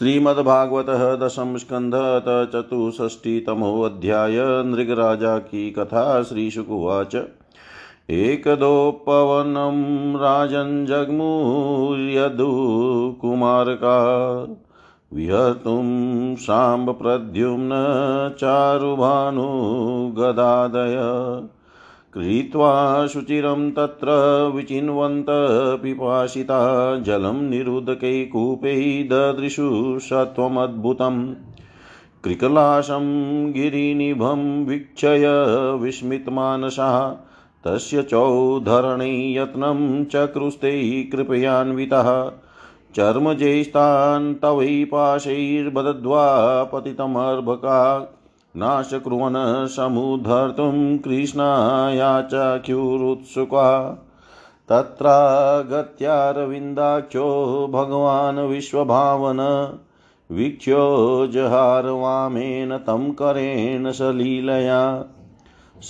श्रीमद्भागवत दशम स्कंध चतुष्षष्टितमो अध्याय नृगराजा की कथा। श्रीशुकुवाच एकदोपवनं राजन् जग्मु यदुकुमारका विहर्तुं सांब प्रद्युम्न चारुभानु गदादय कृत्वा शुचिरं तत्र विचिन्वन्त पिपाशिता जलं निरुदके कूपे ददृशु सत्वमद्भुतम् कृकलाशं गिरिनिभं वीक्षय विस्मितमानसः तस्य चौधरणे यत्नं चक्रुस्ते कृपयान्वितः चर्मजेष्ठान् तवै पाशैर्बद्ध्वा पतितमर्भका नाशक्रुवन समुद्धर्तुं कृष्णायाचख्युरुत्सुका तत्रागत्यारविन्दाख्यो भगवान् विश्वभावन वीक्ष्यो जहार वामेन तं करेण सलीलया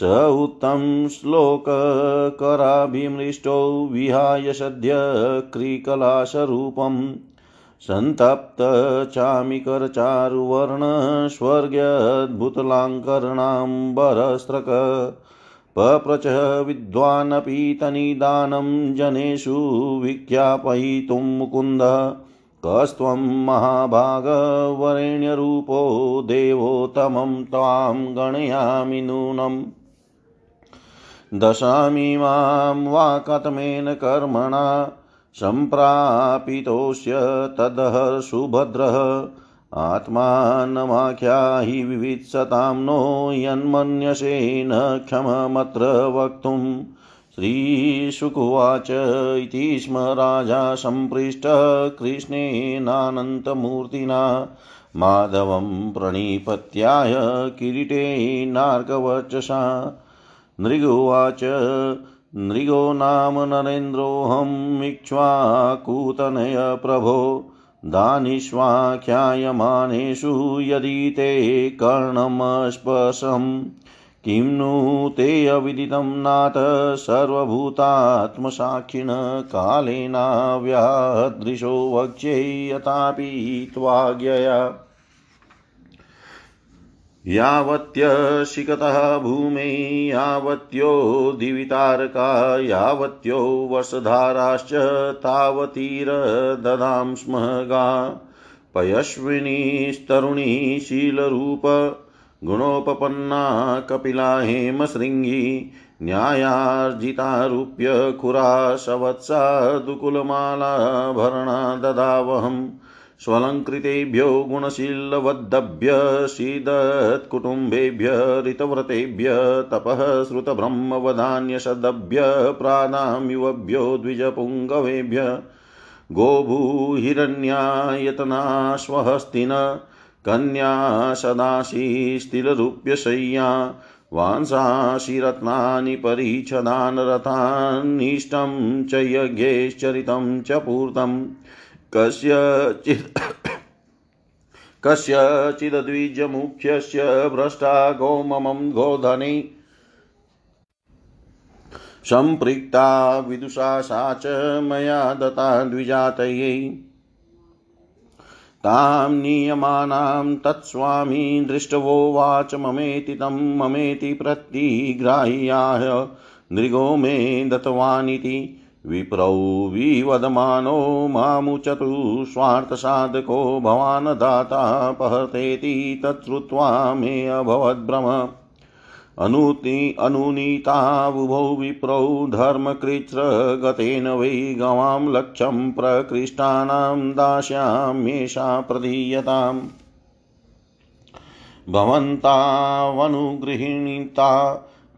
स उत्तम श्लोककराभिमृष्टो विहाय सद्य कृकलाशरूपम् संतप्त चामिकर चारुवर्ण स्वर्गद्भुतलांकरणाम्बरस्त्रक पप्रच विद्वानपि तनिदानं जनेषु विख्यापयितुं मुकुन्द कस्त्वं महाभाग वरेण्यरूपो देवोत्तमं त्वां गणयामि नूनम् दशामि मां वाकतमेन कर्मणा संप्रापितोस्य तदह सुभद्रः आत्मानमाख्याहि विवित्सतां नो यन्मन्यसे न क्षममत्र वक्तुं श्रीशुकुवाच इति स्म राजा सम्पृष्टः कृष्णेनानन्तमूर्तिना माधवं प्रणिपत्याय किरीटे नार्कवर्चसा नृगुवाच नृगो नाम नरेन्द्रोऽहम् इक्ष्वाकुतनय प्रभो दानिष्वाख्यायमानेषु यदि ते कर्णमस्पशं किं नु ते अविदितं नाथ सर्वभूतात्मसाक्षिण कालेनाव्याहदृशो वक्ष्ये यतापि त्वाज्ञया यावत्यशिकतः भूमे यावत्यो दिवितारका यावत्यो वर्षधाराश्च तावतीर ददां स्म गा पयश्विनीस्तरुणी शीलरूप गुणोपपन्ना कपिला हेमशृङ्गी न्यायार्जितारूप्य खुरा सवत्सा दुकुलमालाभरणा ददावहम् स्वलंकृतेभ्यो गुणशीलवद्भ्य सीदत्कुटुंबेभ्य ऋतव्रतेभ्य तपः श्रुतब्रह्मवदान्यसदभ्य प्राणाम्युवभ्यो द्विजपुंगवेभ्य गोभूहिरण्यायतनाश्वहस्तिन कन्या सदाशिस्तिलरूप्यशय्या वांसाशिरत्नानि परीच्छदानरतान्निष्टं च यज्ञेश्चरितं च पूर्तम् कस्यचिद्विजमुख्यस्य भ्रष्टा गोममं गोधनी संप्रिक्ता विदुषा सा च मया दत्ता द्विजातये तां नियमानां तत्स्वामी दृष्टवो वाच ममेति तं ममेति प्रतिग्राह्याय नृगो मे दत्तवानिति विप्रौ विवदमानो मामुचतु स्वार्थसाधको भवान् दाता पहतेति तच्छ्रुत्वा मे अभवद्भ्रम अनुनीता उभौ विप्रौ धर्मकृच्छ्र गतेन वै गवां लक्ष्यं प्रकृष्टानां दास्याम्येषा प्रदीयताम् भवन्तावनुगृहीणीता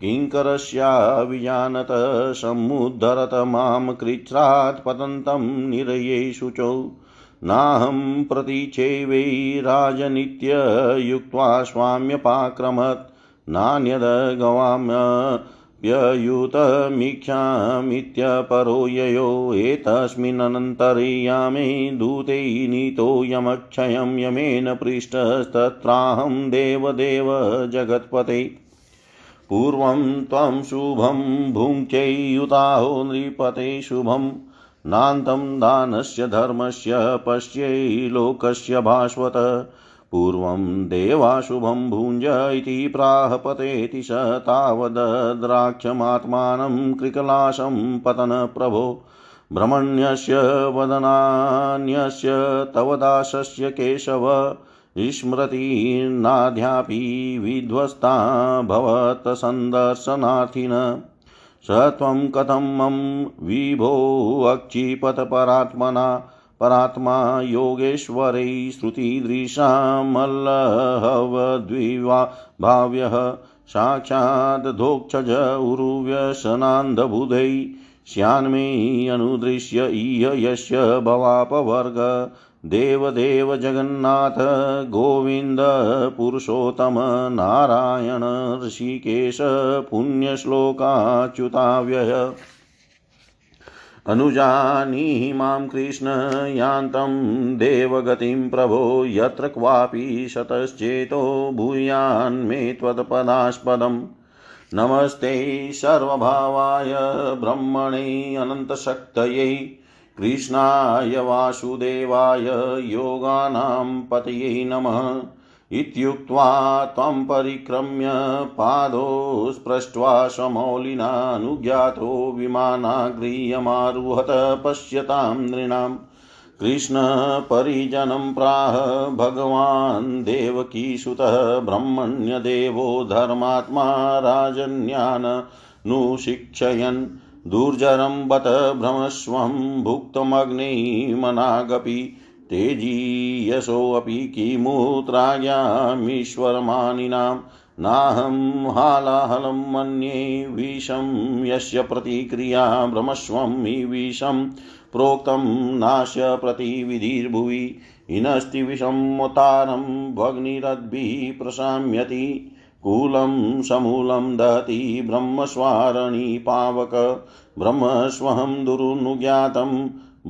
किंकरस्या विजानत समुद्धरत मां कृच्छ्रात् पतन्तं निरये शुचौ नाहं प्रतीचे वै राजनित्य युक्त्वा स्वाम्यपाक्रमत् नान्यद गवाम्यप्ययुतमीक्षामित्यपरो ययो एतस्मिन्नन्तरे यामे दूते नीतो यमक्षयं यमेन पृष्टस्तत्राहं देवदेव जगत्पते पूर्वं त्वं शुभं भुङ्क्ते युताहो नृपते शुभं नान्तं दानस्य धर्मस्य पश्यै लोकस्य भास्वत पूर्वं देवाशुभं भुञ्ज इति प्राह पतेति स तावद्राक्षमात्मानं कृकलाशं पतन प्रभो ब्रह्मण्यस्य वदनान्यस्य तव दासस्य केशव स्मृतिर्नाद्यापि विध्वस्ता भवत् सन्दर्शनार्थिन सत्वं कथं मम विभो अक्षिपतपरात्मना परात्मा योगेश्वरे श्रुतिदृशामल्लहवद्विवा भाव्यः साक्षात् धोक्षज उरुव्यसनान्धबुधै श्यान्मे अनुदृश्य इह यस्य भवापवर्ग देवदेव जगन्नाथ गोविन्द पुरुषोत्तम नारायण ऋषिकेश पुण्यश्लोकाच्युताव्यय अनुजानीहि मां कृष्ण यान्तं देवगतिं प्रभो यत्र क्वापि शतश्चेतो भूयान्मे त्वत्पदास्पदम् नमस्ते सर्वभावाय ब्रह्मणे अनन्तशक्तये कृष्णाय वासुदेवाय योगानां पतये नमः इत्युक्त्वा त्वं परिक्रम्य पादौ स्पृष्ट्वा समौलिनानुज्ञातो विमानाग्रीयमारुहत पश्यतां नृणां कृष्णपरिजनं प्राह भगवान् देवकीसुतः ब्रह्मण्यदेवो धर्मात्मा राजन्याननुशिक्षयन् दुर्जरं बत भ्रमस्वं भुक्तमग्निमनागपि तेजीयसोऽपि किमुत्राज्ञामीश्वरमानिनां नाहं हालाहलं मन्ये विषं यस्य प्रतिक्रिया भ्रमस्वं हि विषं प्रोक्तं नाश्य प्रतिविधिर्भुवि हिनस्ति विषं उतारं भग्निरद्भिः प्रशाम्यति कूलं समूलं दहति ब्रह्मस्वारणी पावक ब्रह्मस्वहं दुरुनुज्ञातं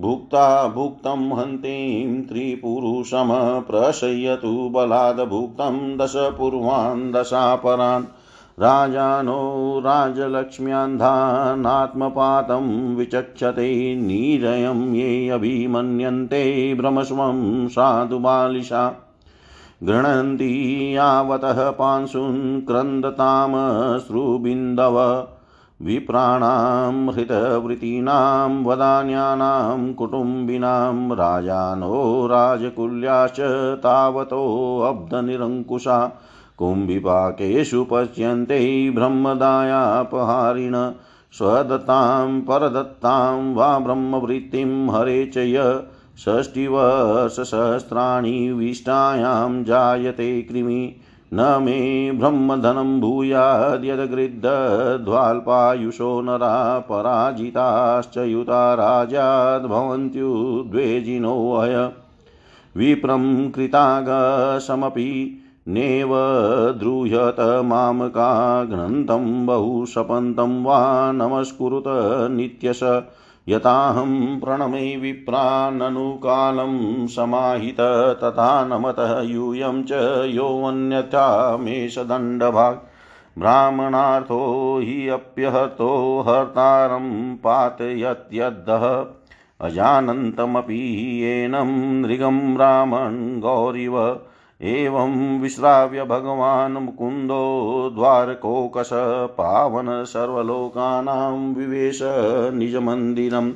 भुक्ता भुक्तं हन्तीं त्रिपुरुषम् प्रशयतु बलाद भुक्तं दश पूर्वान् दशापरान् राजानो राजलक्ष्म्यान्धानात्मपातं विचक्षते नीरयं ये अभिमन्यन्ते ब्रह्मस्वं साधु बालिशा गृह्णन्ति यावतः पांशुन् क्रन्दताम श्रुबिन्दव विप्राणां हृतवृतीनां वदान्यानां कुटुम्बिनां राजानो राजकुल्याश्च तावतो अब्धनिरङ्कुशा कुम्भिपाकेषु पश्यन्ते ब्रह्मदायापहारिण स्वदत्तां परदत्तां वा ब्रह्मवृत्तिं हरे च य 60 वर्षसहस्राणि विष्टायां जायते कृमि न मे ब्रह्मधनं भूयाद् यद्गृद्धद्वाल्पायुषो नरा पराजिताश्च युता राजाद्भवन्त्युद्वेजिनोऽय विप्रं कृतागसमपि नेव द्रुह्यत मां का घ्नन्तं बहुशपन्तं वा नमस्कुरुत नित्यश यताहं प्रणमे विप्राननु कालं समाहित तथा नमतः यूयं च योऽन्यथा मेष दण्डभाक् ब्राह्मणार्थो हि अप्यहतो हर्तारं पातयत्यदः अजानन्तमपि एनं नृगं ब्राह्मण गौरिव एवं विश्राव्य भगवान् मुकुन्दो द्वारकोकश पावन सर्वलोकानां विवेश निजमन्दिरम्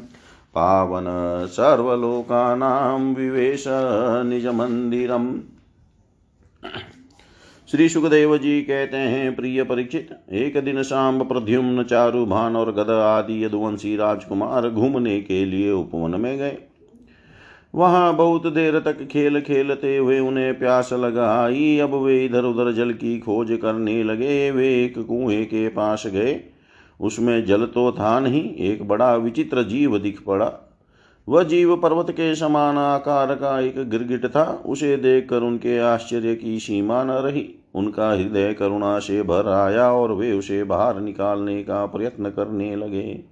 श्री शुकदेव जी कहते हैं, प्रिय परीक्षित, एक दिन शाम प्रद्युम्न चारुभान और गद आदि यदुवंशी राजकुमार घूमने के लिए उपवन में गए। वहाँ बहुत देर तक खेल खेलते हुए उन्हें प्यास लगा आई। अब वे इधर उधर जल की खोज करने लगे। वे एक कुएं के पास गए, उसमें जल तो था नहीं। एक बड़ा विचित्र जीव दिख पड़ा। वह जीव पर्वत के समान आकार का एक गिरगिट था। उसे देखकर उनके आश्चर्य की सीमा न रही। उनका हृदय करुणा से भर आया और वे उसे बाहर निकालने का प्रयत्न करने लगे,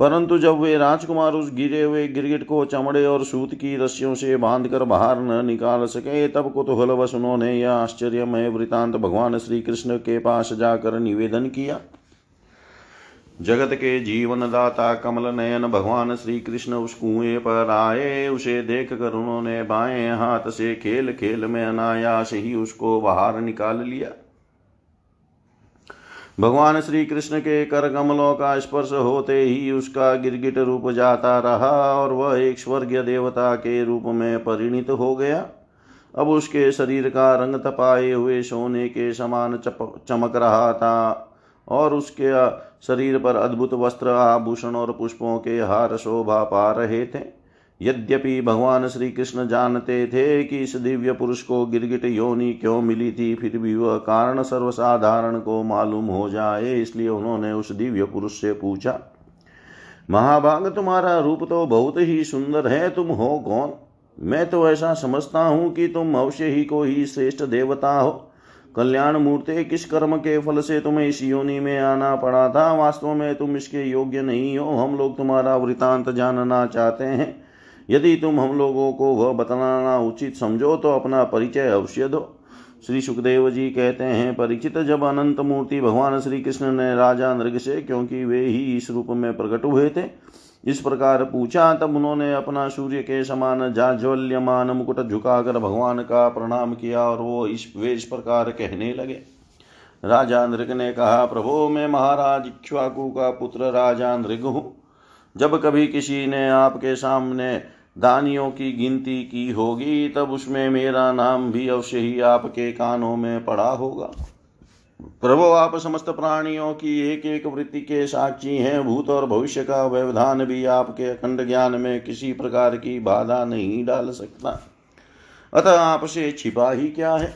परंतु जब वे राजकुमार उस गिरे हुए गिरगिट को चमड़े और सूत की रस्सियों से बांधकर बाहर न निकाल सके, तब कुतूहलवश उन्होंने यह आश्चर्यमय वृतांत भगवान श्री कृष्ण के पास जाकर निवेदन किया। जगत के जीवनदाता कमल नयन भगवान श्री कृष्ण उस कुएं पर आए। उसे देख कर उन्होंने बाएं हाथ से खेल खेल में अनायास ही उसको बाहर निकाल लिया। भगवान श्री कृष्ण के कर कमलों का स्पर्श होते ही उसका गिरगिट रूप जाता रहा और वह एक स्वर्गीय देवता के रूप में परिणित हो गया। अब उसके शरीर का रंग तपाए हुए सोने के समान चमक रहा था और उसके शरीर पर अद्भुत वस्त्र आभूषण और पुष्पों के हार शोभा पा रहे थे। यद्यपि भगवान श्री कृष्ण जानते थे कि इस दिव्य पुरुष को गिरगिट योनि क्यों मिली थी, फिर भी वह कारण सर्वसाधारण को मालूम हो जाए, इसलिए उन्होंने उस दिव्य पुरुष से पूछा, महाभाग तुम्हारा रूप तो बहुत ही सुंदर है, तुम हो कौन? मैं तो ऐसा समझता हूँ कि तुम अवश्य ही कोई श्रेष्ठ देवता हो। कल्याण मूर्ति, किस कर्म के फल से तुम्हें इस योनि में आना पड़ा था? वास्तव में तुम इसके योग्य नहीं हो। हम लोग तुम्हारा वृतांत जानना चाहते हैं। यदि तुम हम लोगों को वह बताना उचित समझो तो अपना परिचय अवश्य दो। श्री शुकदेव जी कहते हैं, परीक्षित, जब अनंत मूर्ति भगवान श्री कृष्ण ने राजा नृग से, क्योंकि वे ही इस रूप में प्रकट हुए थे, इस प्रकार पूछा, तब उन्होंने अपना सूर्य के समान जाज्वल्यमान मुकुट झुकाकर भगवान का प्रणाम किया और वे इस प्रकार कहने लगे। राजा नृग ने कहा, प्रभो, मैं महाराज इक्ष्वाकु का पुत्र राजा नृग हूँ। जब कभी किसी ने आपके सामने दानियों की गिनती की होगी तब उसमें मेरा नाम भी अवश्य ही आपके कानों में पड़ा होगा। प्रभो, आप समस्त प्राणियों की एक एक वृत्ति के साक्षी हैं। भूत और भविष्य का व्यवधान भी आपके अखंड ज्ञान में किसी प्रकार की बाधा नहीं डाल सकता, अतः आपसे छिपा ही क्या है।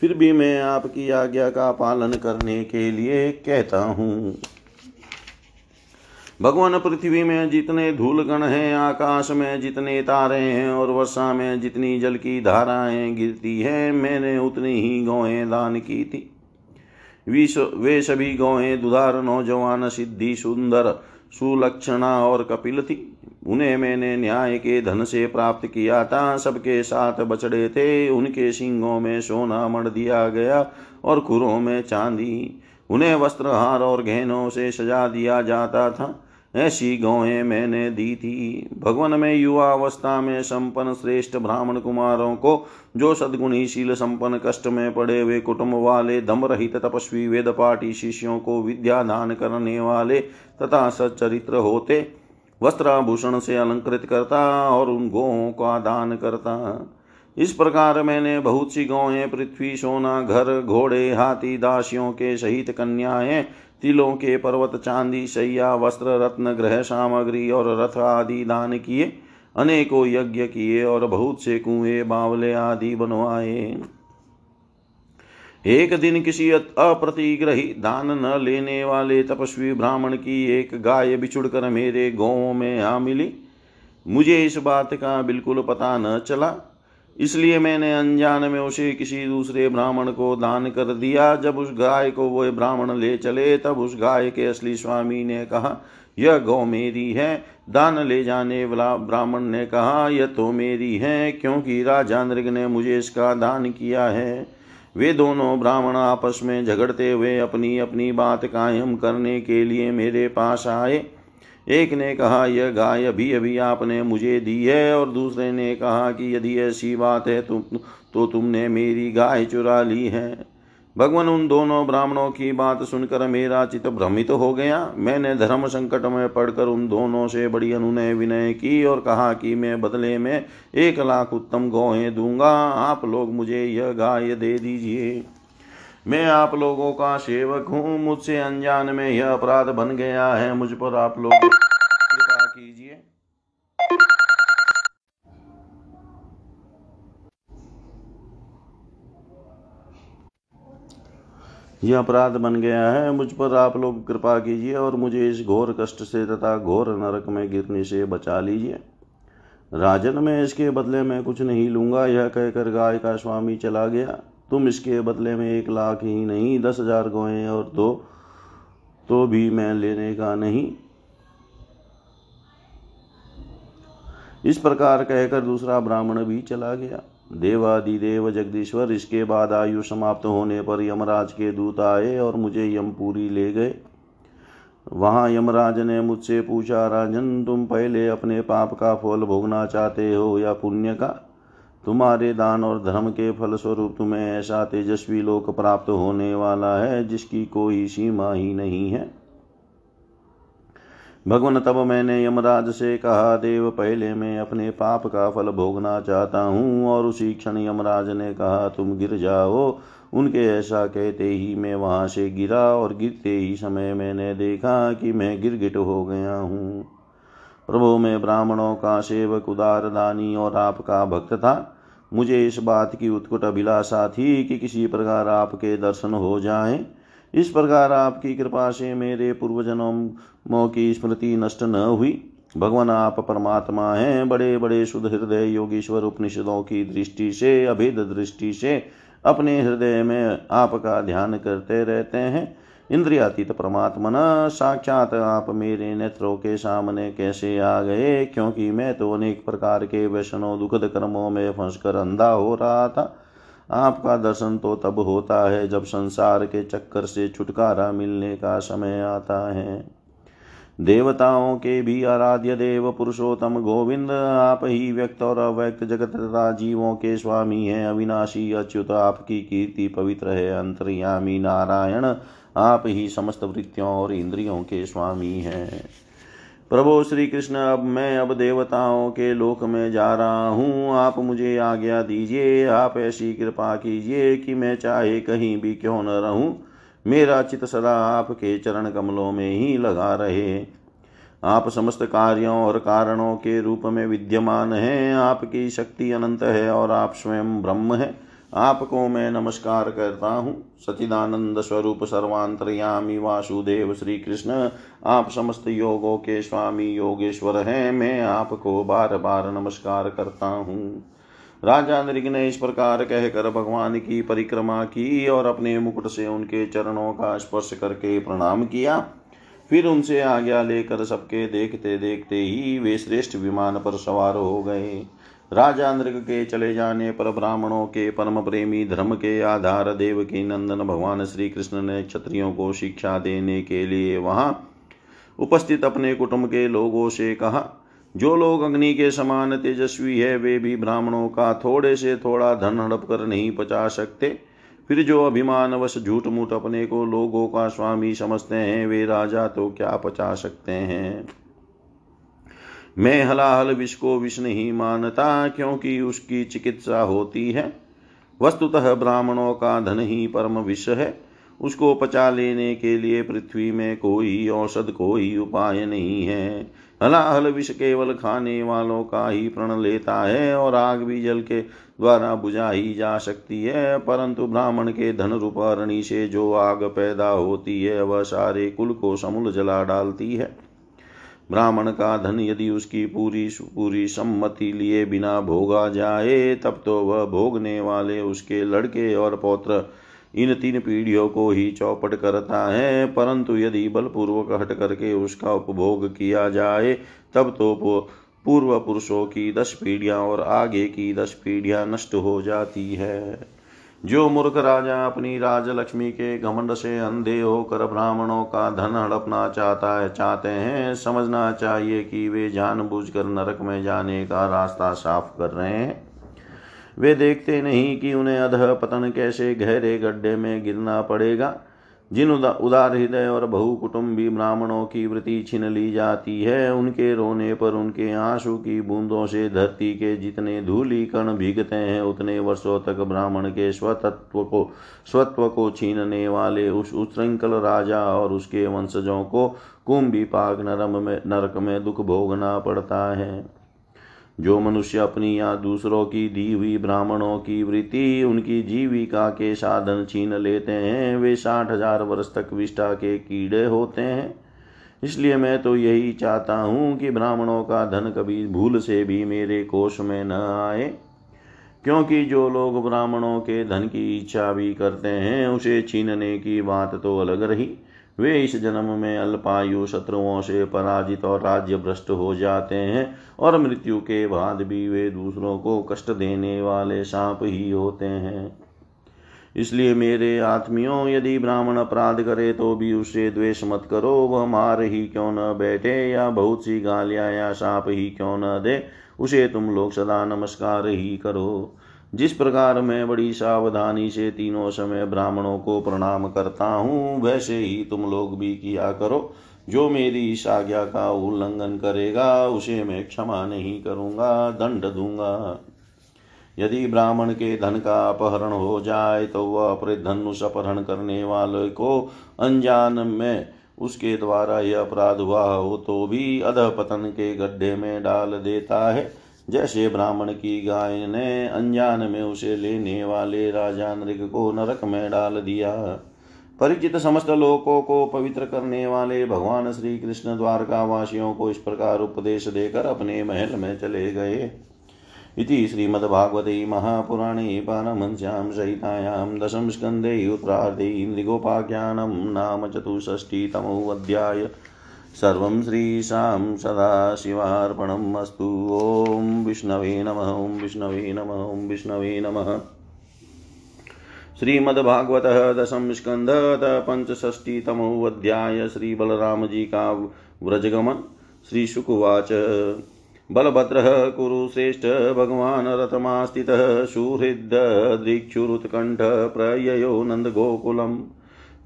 फिर भी मैं आपकी आज्ञा का पालन करने के लिए कहता हूँ। भगवान, पृथ्वी में जितने धूलगण हैं, आकाश में जितने तारे हैं और वर्षा में जितनी जल की धाराएं गिरती हैं, मैंने उतनी ही गौएं दान की थी। वे सभी गौएं दुधार, नौजवान, सिद्धि, सुंदर, सुलक्षणा और कपिल थी। उन्हें मैंने न्याय के धन से प्राप्त किया था। सबके साथ बछड़े थे। उनके सींगों में सोना मढ़ दिया गया और खुरों में चांदी। उन्हें वस्त्र, हार और गहनों से सजा दिया जाता था। ऐसी गौएं मैंने दी थी। भगवान, में युवावस्था में संपन्न श्रेष्ठ ब्राह्मण कुमारों को, जो सद्गुणी, शील संपन्न, कष्ट में पड़े हुए कुटुंब वाले, दम रहित तपस्वी, वेदपाठी शिष्यों को विद्या दान करने वाले तथा सच्चरित्र होते, वस्त्राभूषण से अलंकृत करता और उन गौओं का दान करता। इस प्रकार मैंने बहुत सी गौएं पृथ्वी, सोना, घर, घोड़े, हाथी, दासियों के सहित, कन्याएं, तिलों के पर्वत, चांदी, शैया, वस्त्र, रत्न, गृह सामग्री और रथ आदि दान किए। अनेकों यज्ञ किए और बहुत से कुएं, बावले आदि बनवाए। एक दिन किसी अप्रतिग्रही, दान न लेने वाले तपस्वी ब्राह्मण की एक गाय बिछुड़कर मेरे गौओं में आ मिली। मुझे इस बात का बिल्कुल पता न चला, इसलिए मैंने अनजान में उसे किसी दूसरे ब्राह्मण को दान कर दिया। जब उस गाय को वो ब्राह्मण ले चले तब उस गाय के असली स्वामी ने कहा, यह गौ मेरी है। दान ले जाने वाला ब्राह्मण ने कहा, यह तो मेरी है, क्योंकि राजा नृग ने मुझे इसका दान किया है। वे दोनों ब्राह्मण आपस में झगड़ते हुए अपनी अपनी बात कायम करने के लिए मेरे पास आए। एक ने कहा, यह गाय अभी अभी आपने मुझे दी है, और दूसरे ने कहा कि यदि ऐसी बात है तो तुमने मेरी गाय चुरा ली है। भगवान, उन दोनों ब्राह्मणों की बात सुनकर मेरा चित्त भ्रमित हो गया। मैंने धर्म संकट में पड़कर उन दोनों से बड़ी अनुनय विनय की और कहा कि मैं बदले में 1,00,000 उत्तम गौएं दूंगा। आप लोग मुझे यह गाय दे दीजिए, मैं आप लोगों का सेवक हूँ। मुझसे अनजान में यह अपराध बन गया है, मुझ पर आप लोग कृपा कीजिए। यह अपराध बन गया है, मुझ पर आप लोग कृपा कीजिए और मुझे इस घोर कष्ट से तथा घोर नरक में गिरने से बचा लीजिए। राजन, मैं इसके बदले में कुछ नहीं लूंगा। यह कहकर गाय का स्वामी चला गया। तुम इसके बदले में 1,00,000 ही नहीं, 10,000 गौएं और 2 तो भी मैं लेने का नहीं। इस प्रकार कहकर दूसरा ब्राह्मण भी चला गया। देवादिदेव जगदीश्वर, इसके बाद आयु समाप्त होने पर यमराज के दूत आए और मुझे यमपुरी ले गए। वहाँ यमराज ने मुझसे पूछा, राजन तुम पहले अपने पाप का फल भोगना चाहते हो या पुण्य का? तुम्हारे दान और धर्म के फलस्वरूप तुम्हें ऐसा तेजस्वी लोक प्राप्त होने वाला है जिसकी कोई सीमा ही नहीं है। भगवान, तब मैंने यमराज से कहा, देव पहले मैं अपने पाप का फल भोगना चाहता हूँ। और उसी क्षण यमराज ने कहा, तुम गिर जाओ। उनके ऐसा कहते ही मैं वहाँ से गिरा और गिरते ही समय मैंने देखा कि मैं गिरगिट हो गया हूँ। प्रभु, मैं ब्राह्मणों का सेवक, उदार दानी और आपका भक्त था। मुझे इस बात की उत्कट अभिलाषा थी कि किसी प्रकार आपके दर्शन हो जाएं। इस प्रकार आपकी कृपा से मेरे पूर्वजन्मों की स्मृति नष्ट न हुई। भगवान, आप परमात्मा हैं। बड़े बड़े शुद्ध हृदय योगीश्वर उपनिषदों की दृष्टि से, अभेद दृष्टि से अपने हृदय में आपका ध्यान करते रहते हैं। इंद्रियातीत परमात्मन, साक्षात आप मेरे नेत्रों के सामने कैसे आ गए? क्योंकि मैं तो अनेक प्रकार के व्यसनों, दुखद कर्मों में फंसकर अंधा हो रहा था। आपका दर्शन तो तब होता है जब संसार के चक्कर से छुटकारा मिलने का समय आता है। देवताओं के भी आराध्य देव पुरुषोत्तम गोविंद, आप ही व्यक्त और अव्यक्त जगत तथा जीवों के स्वामी हैं। अविनाशी अच्युत, आपकी कीर्ति पवित्र है। अंतर्यामी नारायण, आप ही समस्त वृत्तियों और इंद्रियों के स्वामी हैं। प्रभो श्री कृष्ण, अब मैं देवताओं के लोक में जा रहा हूँ। आप मुझे आज्ञा दीजिए। आप ऐसी कृपा कीजिए कि मैं चाहे कहीं भी क्यों न रहूँ, मेरा चित सदा आपके चरण कमलों में ही लगा रहे। आप समस्त कार्यों और कारणों के रूप में विद्यमान हैं। आपकी शक्ति अनंत है और आप स्वयं ब्रह्म हैं। आपको मैं नमस्कार करता हूँ। सचिदानंद स्वरूप सर्वांतर्यामी वासुदेव श्री कृष्ण, आप समस्त योगों के स्वामी योगेश्वर हैं। मैं आपको बार बार नमस्कार करता हूँ। राजा नृग ने इस प्रकार कहकर भगवान की परिक्रमा की और अपने मुकुट से उनके चरणों का स्पर्श करके प्रणाम किया। फिर उनसे आज्ञा लेकर सबके देखते देखते ही वे श्रेष्ठ विमान पर सवार हो गए। राजा नृग के चले जाने पर ब्राह्मणों के परम प्रेमी, धर्म के आधार, देव के नंदन भगवान श्री कृष्ण ने क्षत्रियों को शिक्षा देने के लिए वहां उपस्थित अपने कुटुंब के लोगों से कहा, जो लोग अग्नि के समान तेजस्वी है वे भी ब्राह्मणों का थोड़े से थोड़ा धन हड़प कर नहीं पचा सकते। फिर जो अभिमानवश झूठ मूठ अपने को लोगों का स्वामी समझते हैं वे राजा तो क्या पचा सकते हैं। मैं हलाहल विष को विष नहीं मानता, क्योंकि उसकी चिकित्सा होती है। वस्तुतः ब्राह्मणों का धन ही परम विष है। उसको पचा लेने के लिए पृथ्वी में कोई औषध, कोई उपाय नहीं है। हलाहल विष केवल खाने वालों का ही प्रण लेता है और आग भी जल के द्वारा बुझाई जा सकती है, परंतु ब्राह्मण के धन रूप अरणी से जो आग पैदा होती है वह सारे कुल को समूल जला डालती है। ब्राह्मण का धन यदि उसकी पूरी सम्मति लिए बिना भोगा जाए तब तो वह भोगने वाले, उसके लड़के और पौत्र, इन तीन पीढ़ियों को ही चौपट करता है। परंतु यदि बलपूर्वक हट करके उसका उपभोग किया जाए तब तो पूर्व पुरुषों की 10 पीढ़ियाँ और आगे की 10 पीढ़ियाँ नष्ट हो जाती है। जो मूर्ख राजा अपनी राजलक्ष्मी के घमंड से अंधे होकर ब्राह्मणों का धन हड़पना चाहते हैं समझना चाहिए कि वे जानबूझकर नरक में जाने का रास्ता साफ कर रहे हैं। वे देखते नहीं कि उन्हें अधः पतन कैसे गहरे गड्ढे में गिरना पड़ेगा। जिन उदार हृदय और बहुकुटुंबी ब्राह्मणों की वृत्ति छीन ली जाती है, उनके रोने पर उनके आंसू की बूंदों से धरती के जितने धूली कण भीगते हैं उतने वर्षों तक ब्राह्मण के स्वत्व को छीनने वाले उस उच्छृंखल राजा और उसके वंशजों को कुंभीपाक नरक में दुख भोगना पड़ता है। जो मनुष्य अपनी या दूसरों की दी हुई ब्राह्मणों की वृत्ति, उनकी जीविका के साधन छीन लेते हैं, वे 60,000 वर्ष तक विष्ठा के कीड़े होते हैं। इसलिए मैं तो यही चाहता हूँ कि ब्राह्मणों का धन कभी भूल से भी मेरे कोष में न आए, क्योंकि जो लोग ब्राह्मणों के धन की इच्छा भी करते हैं उसे छीनने की बात तो अलग रही, वे इस जन्म में अल्पायु, शत्रुओं से पराजित और राज्य भ्रष्ट हो जाते हैं और मृत्यु के बाद भी वे दूसरों को कष्ट देने वाले सांप ही होते हैं। इसलिए मेरे आत्मियों, यदि ब्राह्मण अपराध करे तो भी उसे द्वेष मत करो। वह मार ही क्यों न बैठे या बहुत सी गालियाँ या शाप ही क्यों न दे, उसे तुम लोग सदा नमस्कार ही करो। जिस प्रकार मैं बड़ी सावधानी से तीनों समय ब्राह्मणों को प्रणाम करता हूँ, वैसे ही तुम लोग भी किया करो। जो मेरी इस आज्ञा का उल्लंघन करेगा उसे मैं क्षमा नहीं करूँगा, दंड दूंगा। यदि ब्राह्मण के धन का अपहरण हो जाए तो वह अपने धन उस अपहरण करने वाले को अनजान में उसके द्वारा यह अपराध हुआ हो तो भी अधपतन के गड्ढे में डाल देता है, जैसे ब्राह्मण की गाय ने अनजान में उसे लेने वाले राजा नृग को नरक में डाल दिया। परिचित समस्त लोकों को पवित्र करने वाले भगवान श्री कृष्ण द्वारका वासियों को इस प्रकार उपदेश देकर अपने महल में चले गए। इति श्रीमद्भागवते महापुराणे पारमहंस्यां संहितायां दशम स्कन्धे उत्तरार्धे नृगोपाख्यानं नाम चतुष्षष्टितमोऽध्यायः। सर्वं श्रीशां सदाशिवार्पणम् अस्तु। ओम विष्णवे नमः, ओम विष्णवे नमः, ओम विष्णवे नमः। श्रीमद्भागवतः दशम स्कन्धः पंचषष्टितमोऽध्यायः। श्री बलराम जी का व्रजगमन। श्री शुकवाच। बलभद्रः कुरुश्रेष्ठ भगवान् रतमास्थितः सुहृद् दीक्षुरुत्कण्ठ प्रययो नन्दगोकुलं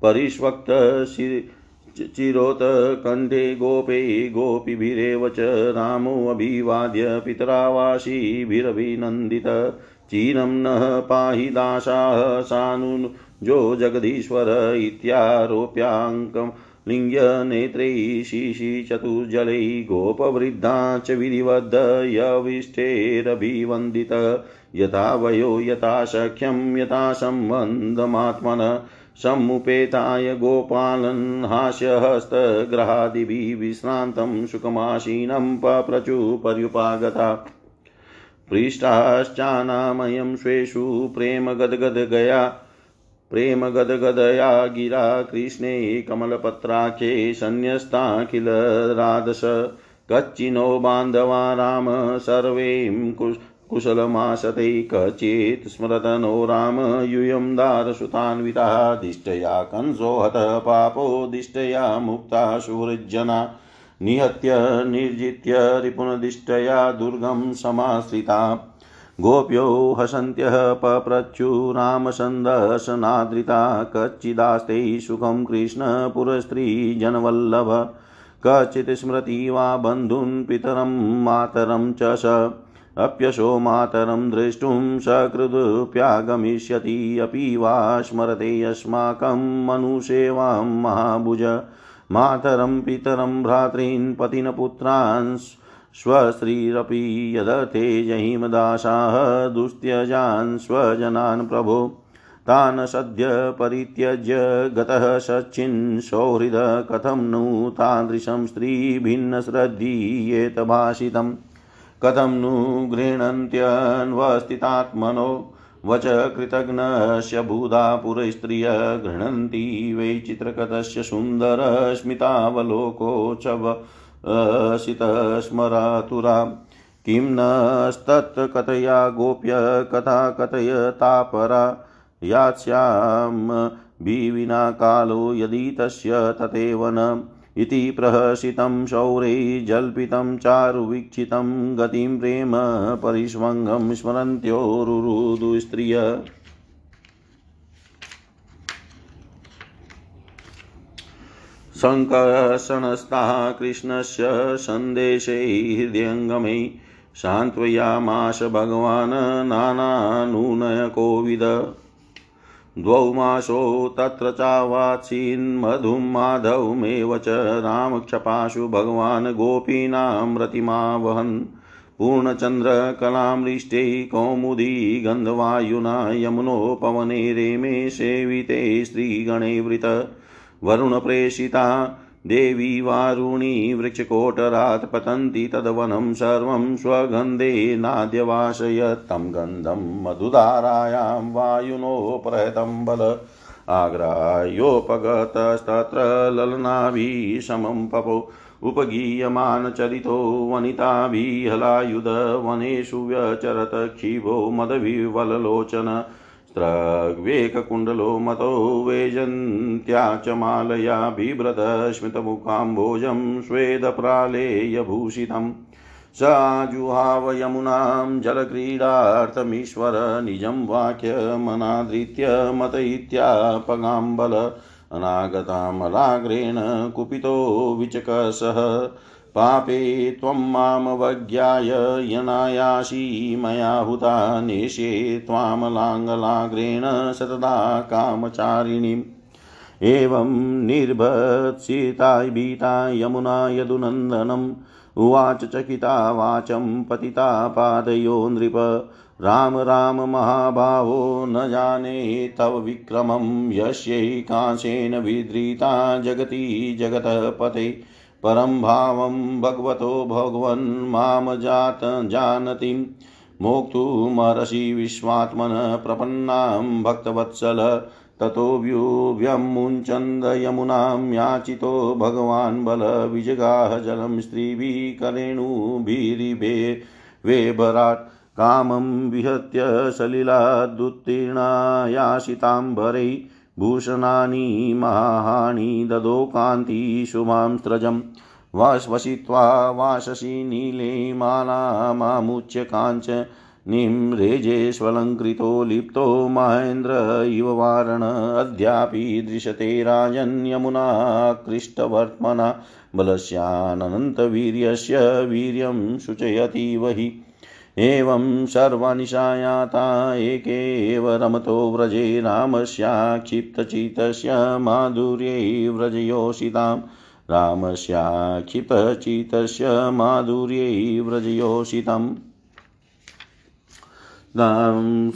परिष्वक्त चिरोत कण्ठे गोपे गोपीभिरेव च रामो अभिवाद्य पितरावासीभिरभिनन्दित चीनं नः पाहि दासाः सानुजो जगदीश्वर इत्यारोप्याङ्कम् लिंग्य नेत्रे शीशी चतुर्जलै गोपवृद्धा च विधिवद्ध यविष्ठेरभिवन्दित यथा वयो यथा सख्यं यथा सम्बन्धमात्मन सम्मुपेताय गोपालन हास्यहस्तग्रहादिभिः विश्रान्तं सुखमासीनं पप्रचु पर्युपागता पृष्टाश्चानामयं स्वेषु प्रेम गदगद गया प्रेम गदगदया गिरा कृष्णे कमलपत्राख्ये सन्यस्ताखिल राधस कच्चिनो बान्धवा राम सर्वे कुशलमासते कचित् स्मरतनो राम यूयं दारसुतान्विता दिष्टया कंसो हतः पापो दिष्टया मुक्ता शूरजना निहत्य निर्जित्य रिपुनदिष्टया दुर्गं समाश्रिता गोप्यो हसन्त्यः पप्रच्यु रामसन्दर्शनादृता कच्चिदास्ते सुखं कृष्णपुरस्त्री जनवल्लभ कचित् स्मृति वा बन्धुन् पितरं मातरं च स अप्यशो मातरं द्रष्टुं सकृदुप्यागमिष्यति अपि वा स्मरते अस्माकं मनुसेवां महाभुज मातरं पितरं भ्रातॄन् पतिन् पुत्रान् स्वश्रीरपि यदते जहिमदासाः दुस्त्यजान् स्वजनान् प्रभो तान् सद्य परित्यज्य गतः सच्चिन् सौहृद कथं नु तादृशं स्त्री भिन्नश्रद्धीयेत भाषितं कथं नु गृह्णन्त्यन्वस्थितात्मनो वच कृतघ्नस्य भूधा पुरस्त्रिय गृह्णन्ति वैचित्रकतस्य सुन्दरस्मितावलोको च सितस्मरातुरा किं नस्तत् कथया गोप्य कथा कथय तापरा यास्याम विना कालो यदि तस्य तथैव न इति प्रहसितं शौरे जल्पितं चारुवीक्षितं गतिं प्रेम परिष्वङ्गं स्मरन्त्यो रुरुदु स्त्रिय। शङ्कर्षणस्था कृष्णस्य सन्देशे हृदयङ्गमे सान्त्वयामास भगवान् नानानूनयकोविद द्वौ मासो तत्र चावात्सीन्मधुं माधवमेव च रामक्षपाशु भगवान् गोपीनां रतिमावहन् पूर्णचन्द्रकलामृष्टे कौमुदी गन्धवायुना यमुनोपवने रेमे सेविते स्त्रीगणे वृत वरुण प्रेषिता देवी वारुणी वृक्षकोटरात् पतन्ति तदवनं सर्वं स्वगन्धे नाद्यवाशयत् तं गन्धं मधुधारायां वायुनो प्रहतं बल आग्रायोपगतस्तत्र ललनाभिः समं पपो उपगीयमान चरितो वनिताभिः हलायुध वनेषु व्यचरत क्षीभो मदविवललोचन विवेककुण्डलो मतो वेजन्त्या च मालया बिभ्रत स्मितमुखाम्भोजं श्वेदप्रालेयभूषितम् साजुहाव यमुनां जलक्रीडार्थमीश्वर निजं वाक्यमनादृत्य मतैत्यापगाम्बल अनागतामलाग्रेण कुपितो विचकसः पापे त्वं माम वज्ञाय यनायासी मया हुता नेशे त्वामलाङ्गलाग्रेण सतदा कामचारिणीम् एवं निर्भत्सिताय बीता यमुना यदुनन्दनम् उवाच चकिता वाचं पतिता पादयो नृप राम राम महाबाहो न जाने तव विक्रमं यस्यै कांसेन विद्रीता जगती जगतपते परं भावं भगवतो भगवन् माम जात जानति मोक्तुमर्हसि विश्वात्मन प्रपन्नां भक्तवत्सल ततो व्यूव्यमुञ्चन्द यमुनां याचितो भगवान् बल विजगाह जलं स्त्रीभिः करेणुभिरिभे वेभराट् कामं विहत्य सलिलादुत्तीर्णा यासिताम्बरै भूषणानि महाहानि ददौ कान्ति शुभां स्रजं वाश्वसित्वा वाससि नीले मानामामुच्य काञ्च निम्रेजेष्वलङ्कृतो लिप्तो महेन्द्र इव वारण अद्यापि दृश्यते राजन् यमुनाकृष्टवर्त्मना बलस्यानन्तवीर्यस्य वीर्यं सूचयति वहि एवं सर्वनिशायाता एकेव रमतो व्रजे रामस्या क्षिप्तचितस्य माधुर्यै व्रजयोषिताम् रामस्या क्षिप्तचितस्य माधुर्यै व्रजयोषितम्।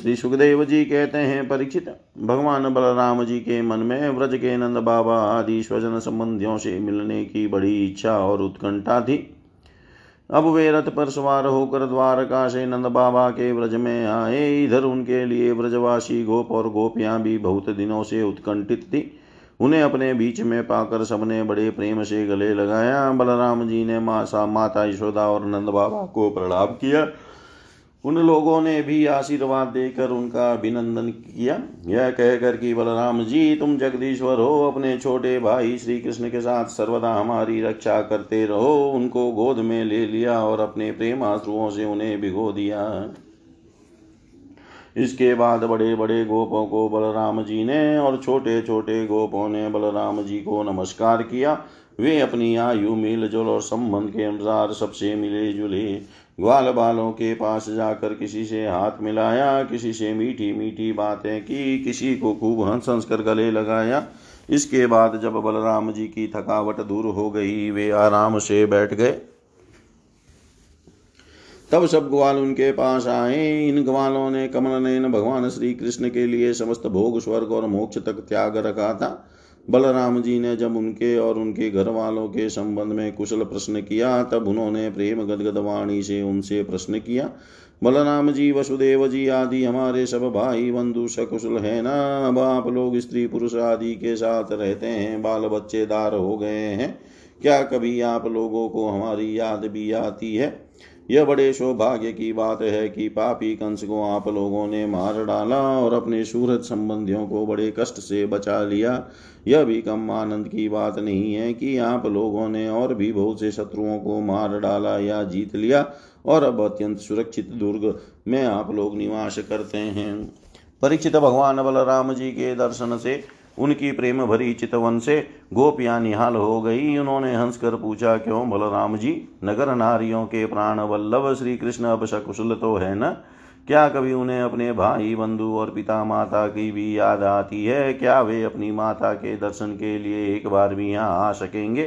श्री शुकदेव जी कहते हैं, परीक्षित, भगवान बलराम जी के मन में व्रज के नंद बाबा आदि स्वजन संबंधियों से मिलने की बड़ी इच्छा और उत्कंठा थी। अब वे रथ पर सवार होकर द्वारका से नंद बाबा के व्रज में आए। इधर उनके लिए व्रजवासी गोप और गोपियाँ भी बहुत दिनों से उत्कंठित थी। उन्हें अपने बीच में पाकर सबने बड़े प्रेम से गले लगाया। बलराम जी ने माता यशोदा और नंद बाबा को प्रणाम किया। उन लोगों ने भी आशीर्वाद देकर उनका अभिनंदन किया, यह कहकर कि बलराम जी तुम जगदीश्वर हो, अपने छोटे भाई श्री कृष्ण के साथ सर्वदा हमारी रक्षा करते रहो। उनको गोद में ले लिया और अपने प्रेम आंसुओं से उन्हें भिगो दिया। इसके बाद बड़े बड़े गोपों को बलराम जी ने और छोटे छोटे गोपों ने बलराम जी को नमस्कार किया। वे अपनी आयु, मेल जोल और संबंध के अनुसार सबसे मिले जुले। ग्वाल बालों के पास जाकर किसी से हाथ मिलाया, किसी से मीठी मीठी बातें की, किसी को खूब हंस हंस कर गले लगाया। इसके बाद जब बलराम जी की थकावट दूर हो गई, वे आराम से बैठ गए। तब सब ग्वाल उनके पास आए। इन ग्वालों ने कमलनयन भगवान श्री कृष्ण के लिए समस्त भोग, स्वर्ग और मोक्ष तक त्याग रखा था। बलराम जी ने जब उनके और उनके घर वालों के संबंध में कुशल प्रश्न किया, तब उन्होंने प्रेम गदगद वाणी से उनसे प्रश्न किया। बलराम जी, वसुदेव जी आदि हमारे सब भाई बंधु सकुशल है ना? अब आप लोग स्त्री पुरुष आदि के साथ रहते हैं, बाल बच्चेदार हो गए हैं, क्या कभी आप लोगों को हमारी याद भी आती है? यह बड़े सौभाग्य की बात है कि पापी कंस को आप लोगों ने मार डाला और अपने सूरत संबंधियों को बड़े कष्ट से बचा लिया। यह भी कम आनंद की बात नहीं है कि आप लोगों ने और भी बहुत से शत्रुओं को मार डाला या जीत लिया और अब अत्यंत सुरक्षित दुर्ग में आप लोग निवास करते हैं। परीक्षित, भगवान बलराम जी के दर्शन से, उनकी प्रेम भरी चितवन से गोपियाँ निहाल हो गई। उन्होंने हंसकर पूछा, क्यों बलराम जी, नगर नारियों के प्राण वल्लभ श्री कृष्ण अब सकुशल तो है न? क्या कभी उन्हें अपने भाई बंधु और पिता माता की भी याद आती है? क्या वे अपनी माता के दर्शन के लिए एक बार भी यहाँ आ सकेंगे?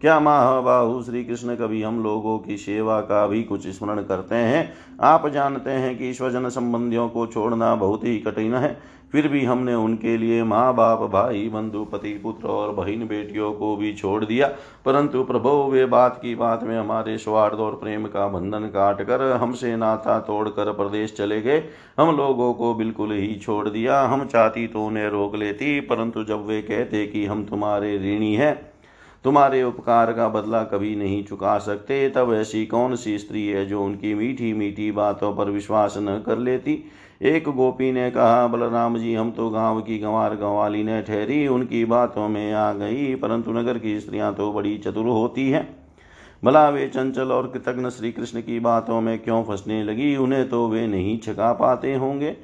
क्या महाबाहु श्री कृष्ण कभी हम लोगों की सेवा का भी कुछ स्मरण करते हैं? आप जानते हैं कि स्वजन संबंधियों को छोड़ना बहुत ही कठिन है, फिर भी हमने उनके लिए माँ बाप, भाई बंधु, पति पुत्र और बहन बेटियों को भी छोड़ दिया, परंतु प्रभो वे बात की बात में हमारे स्वार्थ और प्रेम का बंधन काट कर हमसे नाता तोड़कर प्रदेश चले गए। हम लोगों को बिल्कुल ही छोड़ दिया। हम चाहती तो उन्हें रोक लेती, परंतु जब वे कहते कि हम तुम्हारे ऋणी हैं, तुम्हारे उपकार का बदला कभी नहीं चुका सकते। तब ऐसी कौन सी स्त्री है जो उनकी मीठी मीठी बातों पर विश्वास न कर लेती। एक गोपी ने कहा, बलराम जी, हम तो गांव की गंवार गंवाली ने ठहरी उनकी बातों में आ गई, परंतु नगर की स्त्रियां तो बड़ी चतुर होती हैं। भला वे चंचल और कृतघ्न श्री कृष्ण की बातों में क्यों फंसने लगी, उन्हें तो वे नहीं छका पाते होंगे।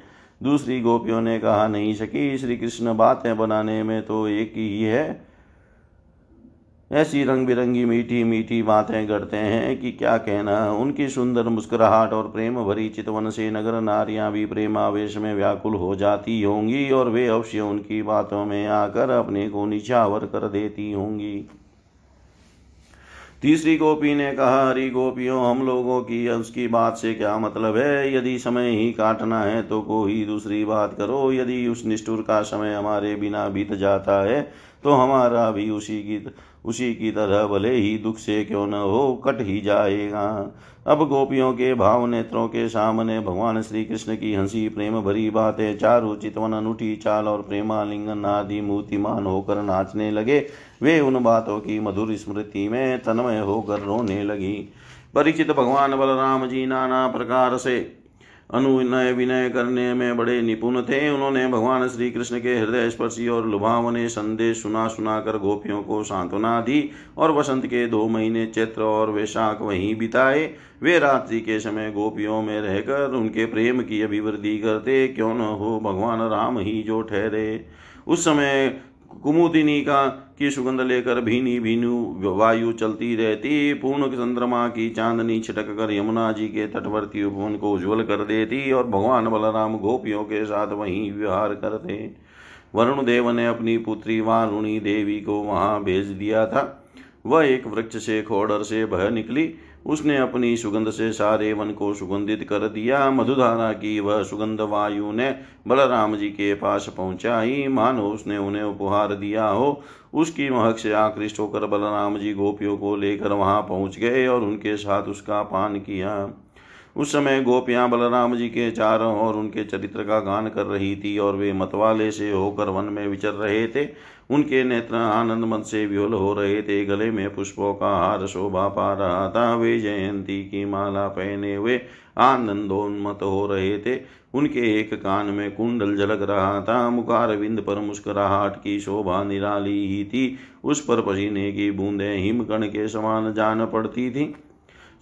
दूसरी गोपियों ने कहा, नहीं सखी, श्री कृष्ण बातें बनाने में तो एक ही है, ऐसी रंग बिरंगी मीठी मीठी बातें करते हैं कि क्या कहना। उनकी सुंदर मुस्कुराहट और प्रेम भरी चितवन से नगर नारियां भी प्रेमावेश में व्याकुल हो जाती होंगी और वे अवश्य उनकी बातों में आकर अपने को निछावर कर देती होंगी। तीसरी गोपी ने कहा, हरी गोपियों, हम लोगों की उसकी बात से क्या मतलब है। यदि समय ही काटना है तो कोई दूसरी बात करो। यदि उस निष्ठुर का समय हमारे बिना बीत जाता है तो हमारा भी उसी की तरह भले ही दुख से क्यों न हो कट ही जाएगा। अब गोपियों के भाव नेत्रों के सामने भगवान श्री कृष्ण की हंसी, प्रेम भरी बातें, चारु चितवन, अनूठी चाल और प्रेमालिंगन आदि मूर्तिमान होकर नाचने लगे। वे उन बातों की मधुर स्मृति में तन्मय होकर रोने लगी। परीक्षित, भगवान बलराम जी नाना प्रकार से अनुनय विनय करने में बड़े निपुण थे। उन्होंने भगवान श्री कृष्ण के हृदय स्पर्शी और लुभावने संदेश सुना सुनाकर गोपियों को सांत्वना दी और वसंत के 2 महीने चैत्र और वैशाख वहीं बिताए। वे रात्रि के समय गोपियों में रहकर उनके प्रेम की अभिवृद्धि करते, क्यों न हो भगवान राम ही जो ठहरे। उस समय कुमुदिनी का की सुगंध लेकर भीनी भीनी वायु चलती रहती, पूर्ण चंद्रमा की चांदनी छिटक कर यमुना जी के तटवर्ती उपवन को उज्ज्वल कर देती और भगवान बलराम गोपियों के साथ वहीं विहार करते। वरुण देव ने अपनी पुत्री वारुणी देवी को वहां भेज दिया था। वह एक वृक्ष से खोडर से बह निकली। उसने अपनी सुगंध से सारे वन को सुगंधित कर दिया। मधुधारा की वह सुगंध वायु ने बलराम जी के पास पहुंचाई, मानो उसने उन्हें उपहार दिया हो। उसकी महक से आकृष्ट होकर बलराम जी गोपियों को लेकर वहां पहुंच गए और उनके साथ उसका पान किया। उस समय गोपियां बलराम जी के चारों ओर उनके चरित्र का गान कर रही थी और वे मतवाले से होकर वन में विचर रहे थे। उनके नेत्र आनंद मन से विह्वल हो रहे थे, गले में पुष्पों का हार शोभा पा रहा था। वे जयंती की माला पहने हुए आनंदोन्मत हो रहे थे। उनके एक कान में कुंडल झलक रहा था, मुखारविंद पर मुस्कुराहट की शोभा निराली ही थी, उस पर पसीने की बूंदें हिमकण के समान जान पड़ती थी।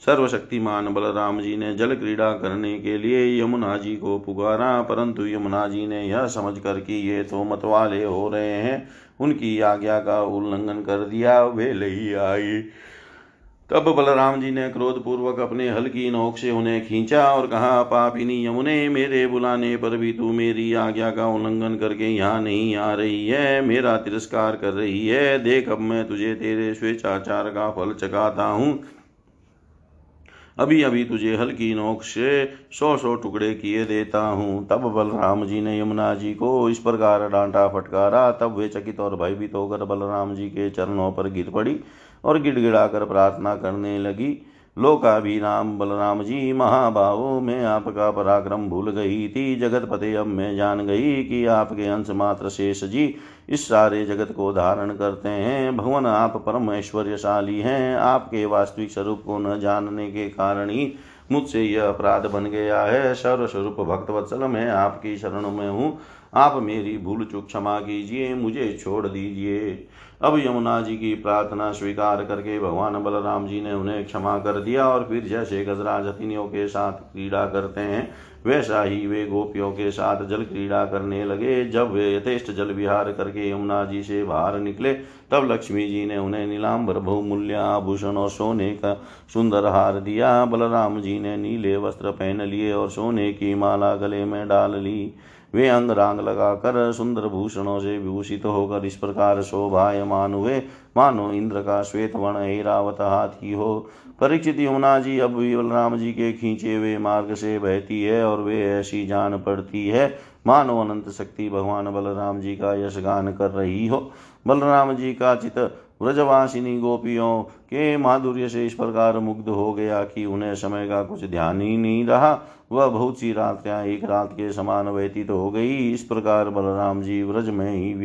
सर्वशक्तिमान बलराम जी ने जल क्रीड़ा करने के लिए यमुना जी को पुकारा, परंतु यमुना जी ने यह समझकर कि ये तो मतवाले हो रहे हैं, उनकी आज्ञा का उल्लंघन कर दिया, वे लही आई। तब बलराम जी ने क्रोधपूर्वक अपने हल की नोक से उन्हें खींचा और कहा, पापिनी यमुने, मेरे बुलाने पर भी तू मेरी आज्ञा का उल्लंघन करके यहाँ नहीं आ रही है, मेरा तिरस्कार कर रही है। देख, अब मैं तुझे तेरे स्वेच्छाचार का फल चखाता हूँ। अभी अभी तुझे हल्की नोक से 100 टुकड़े किए देता हूँ। तब बलराम जी ने यमुना जी को इस प्रकार डांटा फटकारा, तब वे चकित और भयभीत होकर बलराम जी के चरणों पर गिर पड़ी और गिड़गिड़ाकर प्रार्थना करने लगी, लोकाभिराम बलराम जी, महाबाहो, मैं आपका पराक्रम भूल गई थी। जगतपते, अब मैं जान गई कि आपके अंश मात्र शेष जी इस सारे जगत को धारण करते हैं। भगवान, आप परम ऐश्वर्यशाली हैं। आपके वास्तविक स्वरूप को न जानने के कारण ही मुझसे यह अपराध बन गया है। सर्वस्वरूप भक्तवत्सल, मैं आपकी शरण में हूँ, आप मेरी भूल चूक क्षमा कीजिए, मुझे छोड़ दीजिए। अब यमुना जी की प्रार्थना स्वीकार करके भगवान बलराम जी ने उन्हें क्षमा कर दिया और फिर जैसे गजराज हथिनियों के साथ क्रीड़ा करते हैं, वैसा ही वे गोपियों के साथ जल क्रीड़ा करने लगे। जब वे यथेष्ट जल विहार करके यमुना जी से बाहर निकले, तब लक्ष्मी जी ने उन्हें नीलांबर बहुमूल्य आभूषण और सोने का सुंदर हार दिया। बलराम जी ने नीले वस्त्र पहन लिए और सोने की माला गले में डाल ली। वे अंगरांग लगाकर सुंदर भूषणों से विभूषित होकर इस प्रकार शोभायमान हुए मानो इंद्र का श्वेत वर्ण ऐरावत हाथी हो। परीक्षित, यमुना जी अब बलराम जी के खींचे हुए मार्ग से बहती है और वे ऐसी जान पड़ती है मानो अनंत शक्ति भगवान बलराम जी का यशगान कर रही हो। बलराम जी का चित व्रजवासिनी गोपियों के माधुर्य से इस प्रकार मुग्ध हो गया कि उन्हें समय का कुछ ध्यान ही नहीं रहा। वह बहुत सी रात्रियाँ एक रात के समान व्यतीत तो हो गई। इस प्रकार बलराम जी व्रज में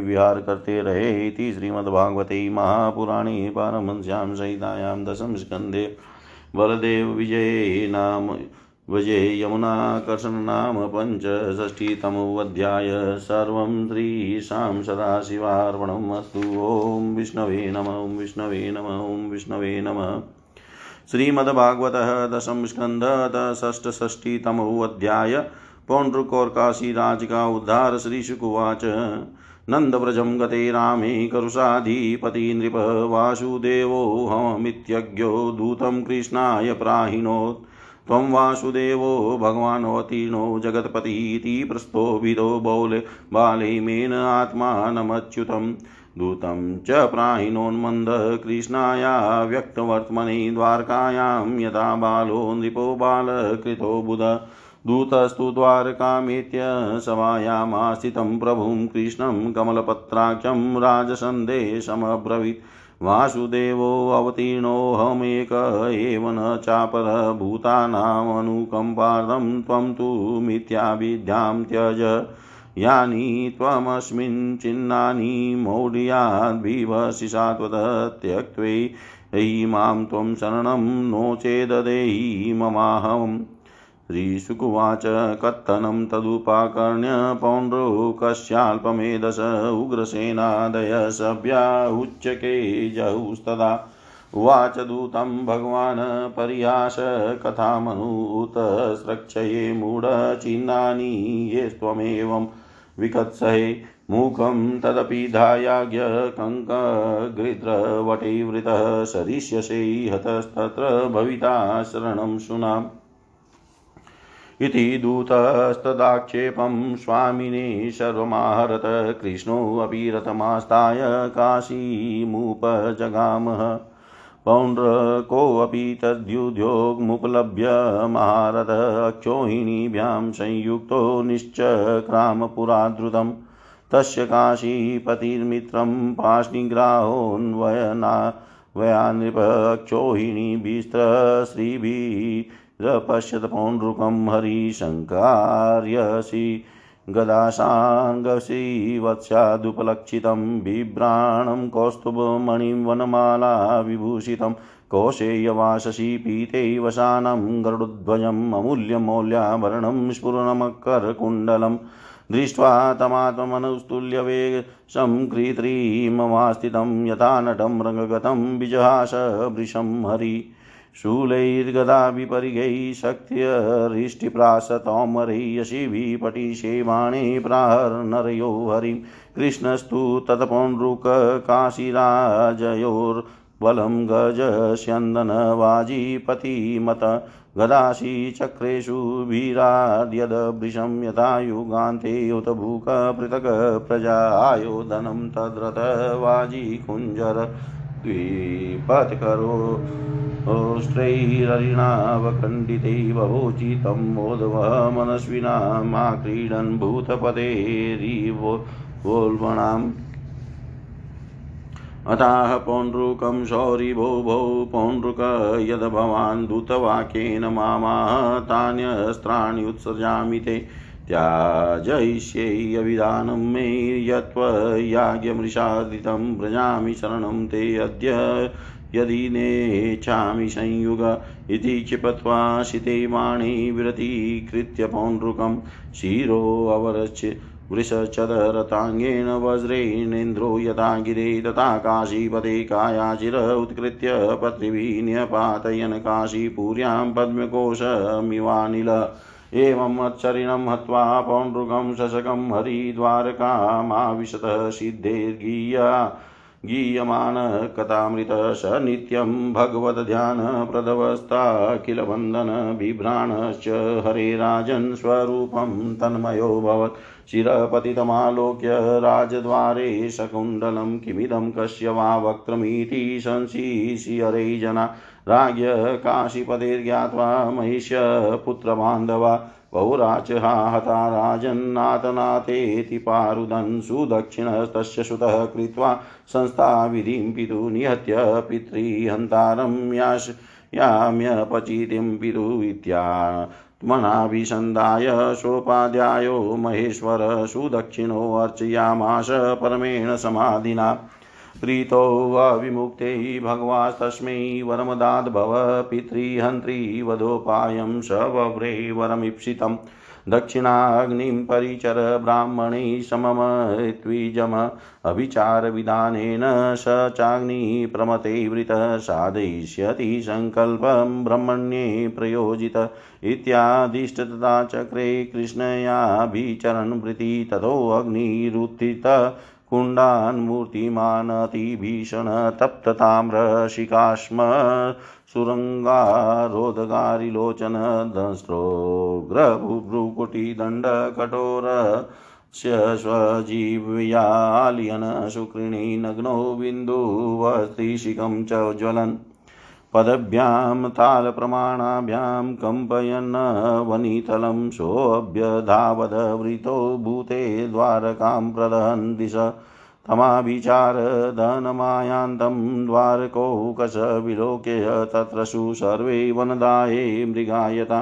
विहार करते रहे इति श्रीमद्भागवते महापुराणे पारमहंस्यां संहितायां दशम स्कन्धे वरदेव विजये नाम विजय यमुनाकर्षण नाम पंचषष्टितमोऽध्याय। सर्वं श्रीशां सदाशिवार्पणमस्तु। ओं विष्णवे नमः। ओं विष्णवे नमः। ओं विष्णवे नमः। श्रीमद्भागवतः दशम स्कन्धः षष्टषष्टितमोऽध्याय। पौण्ड्रक और काशीराज का उद्धार। श्रीशुकुवाच नंदव्रजं गते रामे करुषाधिपति नृप वासुदेवो हमित्यज्ञो दूतं कृष्णाय प्राहिणोत् त्वं वासुदेवो भगवानोऽतीनो जगत्पतिति प्रस्तोभितो बौले बाले मेन आत्मानमच्युतं दूतं च प्राहिणोन्मन्द कृष्णाया व्यक्तवर्त्मनि द्वारकायां यदा बालो नृपो बालकृतो बुध दूतस्तु द्वारकामेत्य सभायामास्थितं प्रभुं कृष्णं कमलपत्राक्षं राजसन्देशमब्रवीत् वासुदेवो अवतीर्णोऽहमेक एव न चापर भूतानामनुकम्पार्थं त्वं तु मिथ्याविद्यां त्यज यानि त्वमस्मिन् चिन्नानि मौढ्याद्विवसि सात्वतः त्यक्त्वै हि मां त्वं शरणं नो चेददेहि ममाहम्। श्रीशुकुवाच कत्थनं तदुपाकर्ण्य पौण्ड्रकस्याल्पमेधस उग्रसेनादय सभ्या उच्चके जहुस्तदा उवाच दूतं भगवान् परिहास कथामनुत स्रक्षये मूढचिन्नानि ये त्वमेवं विकत्सहे मुखं तदपि धायाज्ञ कङ्कग्रिद्रवटे वृतः सरिष्यसे हतस्तत्र भविता शरणं सुनाम् इति दूतस्तदाक्षेपं स्वामिने सर्वमाहरत कृष्णोऽपि रथमास्ताय काशीमुपजगामः पौण्ड्रकोऽपि तद्युद्योगमुपलभ्य महारथ अक्षोहिणीभ्यां संयुक्तो निश्चक्रामपुराद्रुतं तस्य काशीपतिर्मित्रं पाशनिग्राहोऽन्वया नृपक्षोहिणीभिस्त्रश्रीभिः पश्यत पौण्ड्रुकं हरिशङ्कार्यसि गदासाङ्गसि वत्स्यादुपलक्षितं बिभ्राणं कौस्तुभमणिं वनमाला विभूषितं कौशेयवाससि पीते वसानं गरुडध्वजम् अमूल्यमौल्याभरणं स्फुरणमकरकुण्डलं दृष्ट्वा तमात्ममनुस्तुल्य वेगसं कृत्रिममास्थितं यथा नटं रङ्गगतं विजहास वृषं हरि शूलैर्गदाभिपरिगैः शक्त्यरिष्टिप्रासतोमरै यशिभिः पटिषे बाणे प्राहर्नरयो हरिं कृष्णस्तु तत्पौण्ड्रुककाशीराजयोर्बलं गजस्यन्दनवाजीपतिमत गदाशी चक्रेषु भीराद्यदभृशं यथा युगान्ते उत भूक पृथक् प्रजायोधनं तद्रथ वाजीकुञ्जर द्विपत्करो श्रैररिणावखण्डिते बभूचितं मोदवः मनस्विनामा क्रीडन् भूतपतेरिवोल्वणाम् अतः पौण्ड्रुकं शौरिभो भो पौण्ड्रुक यद भवान् दूतवाक्येन मामाह तान्यस्त्राणि उत्सर्जामि ते त्याजयिष्ये अविधानं मे यत्त्वयाज्ञमृषादितं व्रजामि शरणं ते अद्य यदि नेच्छामि संयुग इति क्षिपत्वा शिते वाणी विरतीकृत्य पौण्ड्रुकं शिरो अवरच्य वृषचदरताङ्गेन वज्रेणेन्द्रो यथा गिरे तथा काशीपते कायाचिर उत्कृत्य पृथिवीं न्यपातयन् काशीपुर्यां पद्मकोशमिवानिल एवं मत्सरिणं हत्वा पौण्ड्रुकं शशकं हरिद्वारकामाविशत सिद्धेर्गीया गीयमान कथामृत स नित्यं भगवत ध्यान प्रदवस्ता किल वंदन बिभ्राणश्च हरे राजन् स्वरूपं तन्मयो भवत् शिरपतितमालोक्य राजद्वारे सकुण्डलं किमिदं कस्य वा वक्त्रमीति संशिशिरे जना राज्ञ काशीपतेर्ज्ञात्वा महिष्य पुत्रबान्धवा बहुराचहा हता राजन्नातनाथेति पारुदन् सुदक्षिणस्तस्य सुतः कृत्वा संस्थाविधिं पितुः निहत्य पितृहन्तारं याम्यपचितिं पितुः इत्या मनाभिसन्धाय सोपाध्यायो महेश्वर सुदक्षिणो अर्चयामास परमेण समाधिना। प्रीतो अविमुक्ते भगवास्तस्मै वरमदाद्भव पितृहन्त्री वधोपायं स वव्रे वरमीप्सितं। दक्षिणाग्निं परिचर ब्राह्मणे समम त्विजम अभिचार विधानेन स चाग्नि प्रमते वृत साधयिष्यति संकल्पं ब्रह्मण्ये प्रयोजित इत्यादिष्टतता चक्रे कृष्णयाभिचरण वृति ततो अग्निरुत्थित कुंडान् मूर्तिमान् अतिभीषण तप्त ताम्रशिखाश्म सुरंगारोदगारिलोचन दंस्रोग्रभुभ्रुकुटिदण्ड कठोरस्य स्वजीव्यालियन शुक्रिणी नग्नो बिन्दुवस्त्रीशिखं च ज्वलन् पदभ्यां तालप्रमाणाभ्यां कंपयन् वनितलं सोऽभ्यधावदवृतो भूते द्वारकां प्रदहन् दिशा तमाभिचारधनमायान्तं द्वारकौकश विलोक्य तत्र सर्वे वनदाये मृगायता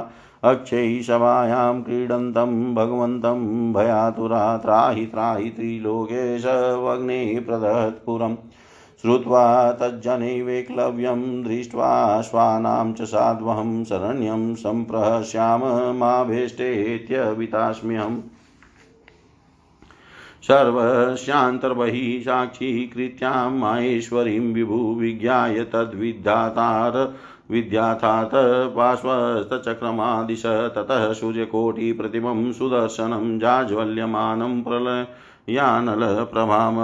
अक्षयी सभायां क्रीडन्तं भगवन्तं भयातुरा त्राहि त्राहि त्रिलोकेश वग्ने प्रदहत् पुरम्। श्रुत्वा तज्जनैवेक्लव्यं दृष्ट्वा श्वानां च साध्वं शरण्यं संप्रहस्याम मा भेष्टेत्यवितास्म्यहम्। सर्वस्यान्तर्बहि साक्षी कृत्यां माहेश्वरीं विभु विज्ञाय तद्विद्यातार विद्याथात पार्श्वस्थचक्रमादिश। ततः सूर्यकोटिप्रतिमं सुदर्शनं जाज्वल्यमानं प्रलयानलप्रभाम्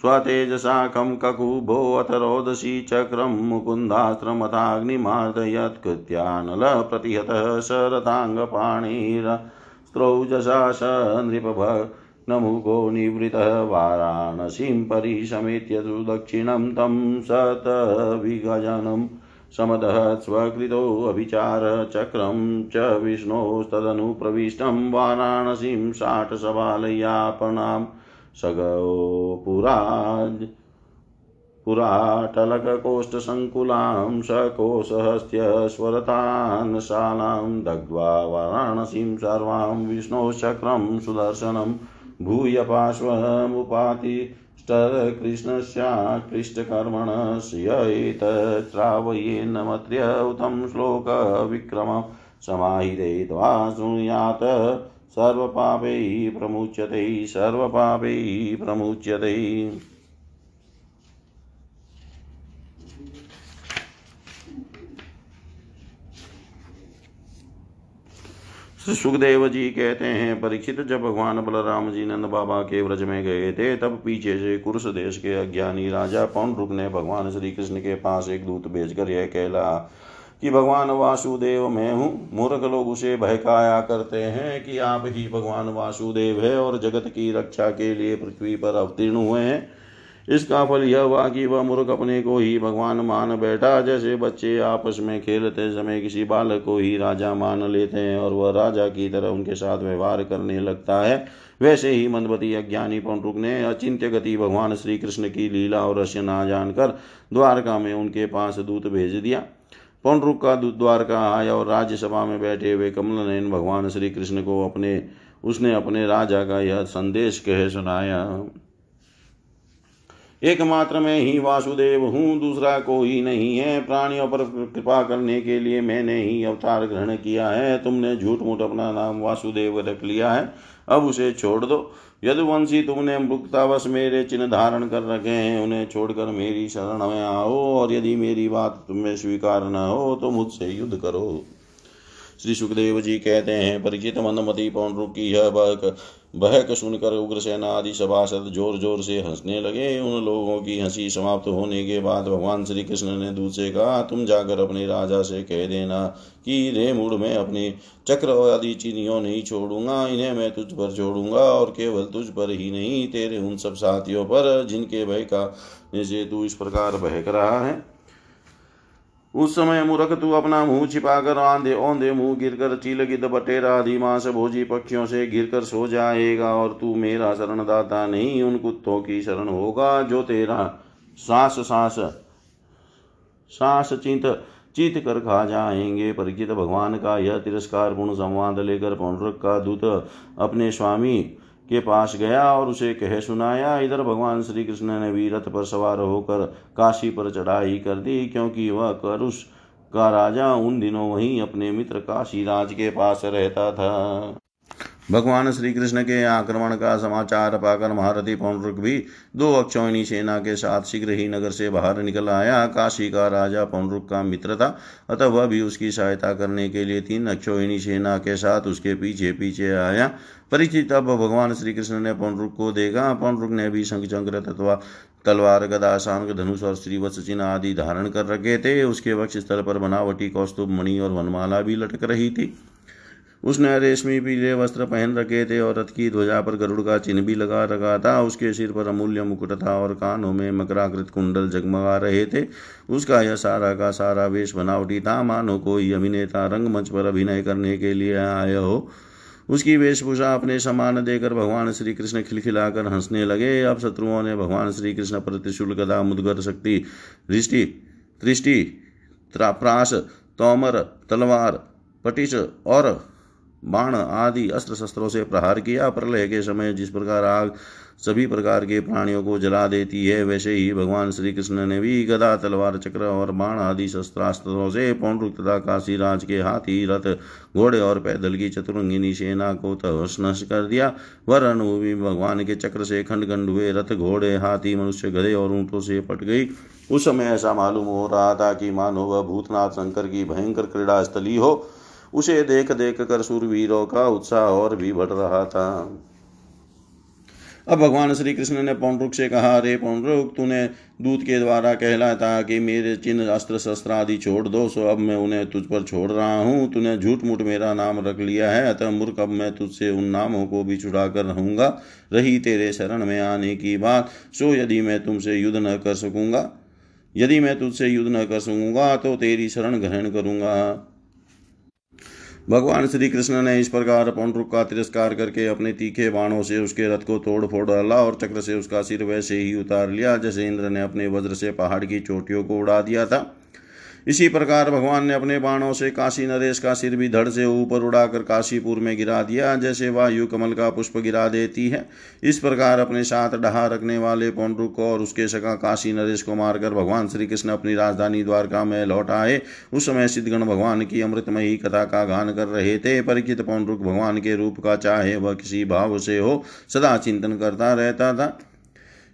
स्वतेजसाकं ककुभो अथ रोदसी चक्रं मुकुन्दास्त्रमथाग्निमार्दयत्कृत्यानल प्रतिहतः शरताङ्गपाणिरस्त्रौजसा स नृपभग्नमुखो निवृतः। वाराणसीं परिसमेत्य सुदक्षिणं तं शतविगजनं समदः स्वकृतो अभिचारचक्रं च विष्णोस्तदनुप्रविष्टं वाराणसीं साटसबालयापणाम्। सगोपुराज पुराटलकोष्ठसंकुलां सकोसहस्त्यस्वरतानशालां दग्ध्वा वाराणसीं सर्वां विष्णोश्चक्रं सुदर्शनं भूय पार्श्वमुपातिष्ठकृष्णस्याकृष्टकर्मणः श्रावयेन्नमत्र्य उतं श्लोकविक्रमं समाहितवा शृणुयात् सर्वपापैः प्रमुच्यते सर्वपापैः प्रमुच्यते। शुकदेव जी कहते हैं, परीक्षित, जब भगवान बलराम जी नंद बाबा के व्रज में गए थे तब पीछे से कुरुष देश के अज्ञानी राजा पौण्ड्रक ने भगवान श्री कृष्ण के पास एक दूत भेजकर यह कहला कि भगवान वासुदेव मैं हूँ। मूर्ख लोग उसे बहकाया करते हैं कि आप ही भगवान वासुदेव है और जगत की रक्षा के लिए पृथ्वी पर अवतीर्ण हुए हैं। इसका फल यह हुआ कि वह मूर्ख अपने को ही भगवान मान बैठा। जैसे बच्चे आपस में खेलते समय किसी बालक को ही राजा मान लेते हैं और वह राजा की तरह उनके साथ व्यवहार करने लगता है, वैसे ही मंदमती अज्ञानी पौण्ड्रक ने अचिंत्य गति भगवान श्री कृष्ण की लीला और रहस्य ना जानकर द्वारका में उनके पास दूत भेज दिया। पौण्ड्रक का दूत द्वारका आया और राज्यसभा में बैठे हुए कमलनयन भगवान श्री कृष्ण को उसने अपने राजा का यह संदेश कह सुनाया। एकमात्र मैं ही वासुदेव हूँ, दूसरा कोई नहीं है। प्राणियों पर कृपा करने के लिए मैंने ही अवतार ग्रहण किया है। तुमने झूठ मूठ अपना नाम वासुदेव रख लिया है, अब उसे छोड़ दो। यदुवंशी, तुमने मूर्खतावश मेरे चिन्ह धारण कर रखे हैं, उन्हें छोड़कर मेरी शरण में आओ और यदि मेरी बात तुम्हें स्वीकार न हो तो मुझसे युद्ध करो। श्री शुकदेव जी कहते हैं, परिचित, मंदमती पौण्ड्रक की यह बहक सुनकर उग्रसेन आदि सभासद जोर जोर से हंसने लगे। उन लोगों की हंसी समाप्त होने के बाद भगवान श्री कृष्ण ने दूत से कहा, तुम जाकर अपने राजा से कह देना कि रे मूढ़, मैं अपने चक्र आदि चिन्हों नहीं छोड़ूंगा, इन्हें मैं तुझ पर छोड़ूंगा और केवल तुझ पर ही नहीं, तेरे उन सब साथियों पर जिनके बहकाने से तू इस प्रकार बहक रहा है। उस समय मुरकतु अपना मुंह छिपाकर आंधे औंधे मुंह गिरकर चीलगिद्ध बटेरा आदि मांस भोजी पक्षियों से गिरकर सो जाएगा और तू मेरा शरणदाता नहीं उन कुत्तों की शरण होगा जो तेरा सांस सांस सांस चिंत चीत कर खा जाएंगे। परीक्षित भगवान का यह तिरस्कार पूर्ण संवाद लेकर पौण्ड्रक का दूत अपने स्वामी के पास गया और उसे कह सुनाया। इधर भगवान श्री कृष्ण ने भी रथ पर सवार होकर काशी पर चढ़ाई कर दी, क्योंकि वह करुष का राजा उन दिनों वहीं अपने मित्र काशीराज के पास रहता था। भगवान श्री कृष्ण के आक्रमण का समाचार पाकर महारथी पौण्ड्रक भी 2 अक्षौहिणी सेना के साथ शीघ्र ही नगर से बाहर निकल आया। काशी का राजा पौण्ड्रक का मित्र था, अतः वह भी उसकी सहायता करने के लिए 3 अक्षौहिणी सेना के साथ उसके पीछे पीछे आया। परीक्षित अब भगवान श्री कृष्ण ने पौण्ड्रक को देखा। पौण्ड्रक ने भी शंख चक्र तलवार गदा सांग धनुष और श्रीवत्स चिन्ह आदि धारण कर रखे थे। उसके वक्षस्थल पर बनावटी कौस्तुभ मणि और वनमाला भी लटक रही थी। उसने रेशमी पीले वस्त्र पहन रखे थे और रथ की ध्वजा पर गरुड़ का चिन्ह भी लगा रखा था। उसके सिर पर अमूल्य मुकुट था और कानों में मकराकृत कुंडल जगमगा रहे थे। उसका यह सारा का सारा वेश बनावटी था, मानो कोई अभिनेता रंगमंच पर अभिनय करने के लिए आया हो। उसकी वेशभूषा अपने समान देकर भगवान श्री कृष्ण खिलखिलाकर हंसने लगे। अब शत्रुओं ने भगवान श्री कृष्ण पर त्रिशूल गदा मुद्गर शक्ति दृष्टि दृष्टि प्रास तोमर तलवार पटिश और बाण आदि अस्त्र शस्त्रों से प्रहार किया। प्रलय के समय जिस प्रकार आग सभी प्रकार के प्राणियों को जला देती है, वैसे ही भगवान श्री कृष्ण ने भी गदा तलवार चक्र और बाण आदि शस्त्रास्त्रों से पौण्ड्रक तथा काशीराज के हाथी रथ घोड़े और पैदल की चतुरंगिनी सेना को तहस नहस कर दिया। वह रणभूमि भगवान के चक्र से खंड खंड हुए। रथ घोड़े हाथी मनुष्य गधे और ऊँटों से पट गई। उस समय ऐसा मालूम हो रहा था कि मानो वह भूतनाथ शंकर की भयंकर क्रीड़ा स्थली हो। उसे देख देख कर सूरवीरों का उत्साह और भी बढ़ रहा था। अब भगवान श्री कृष्ण ने पौण्ड्रक से कहा, अरे पौण्ड्रक, तूने दूत के द्वारा कहला था कि मेरे चिन्ह अस्त्र शस्त्र आदि छोड़ दो, सो अब मैं उन्हें तुझ पर छोड़ रहा हूँ। तूने झूठ मूठ मेरा नाम रख लिया है, अतः मूर्ख, अब मैं तुझसे उन नामों को भी छुड़ा कर रहूँगा। रही तेरे शरण में आने की बात, सो यदि मैं तुमसे युद्ध न कर सकूँगा तो तेरी शरण ग्रहण करूँगा। भगवान श्री कृष्ण ने इस प्रकार पौण्ड्रक का तिरस्कार करके अपने तीखे बाणों से उसके रथ को तोड़ फोड़ डाला और चक्र से उसका सिर वैसे ही उतार लिया जैसे इंद्र ने अपने वज्र से पहाड़ की चोटियों को उड़ा दिया था। इसी प्रकार भगवान ने अपने बाणों से काशी नरेश का सिर भी धड़ से ऊपर उड़ाकर काशीपुर में गिरा दिया, जैसे वायु कमल का पुष्प गिरा देती है। इस प्रकार अपने साथ डहा रखने वाले पौण्ड्रक को और उसके सखा काशी नरेश को मारकर भगवान श्री कृष्ण अपनी राजधानी द्वारका में लौट आए। उस समय सिद्धगण भगवान की अमृतमयी कथा का गान कर रहे थे। परीक्षित पौण्ड्रक भगवान के रूप का, चाहे वह किसी भाव से हो, सदा चिंतन करता रहता था।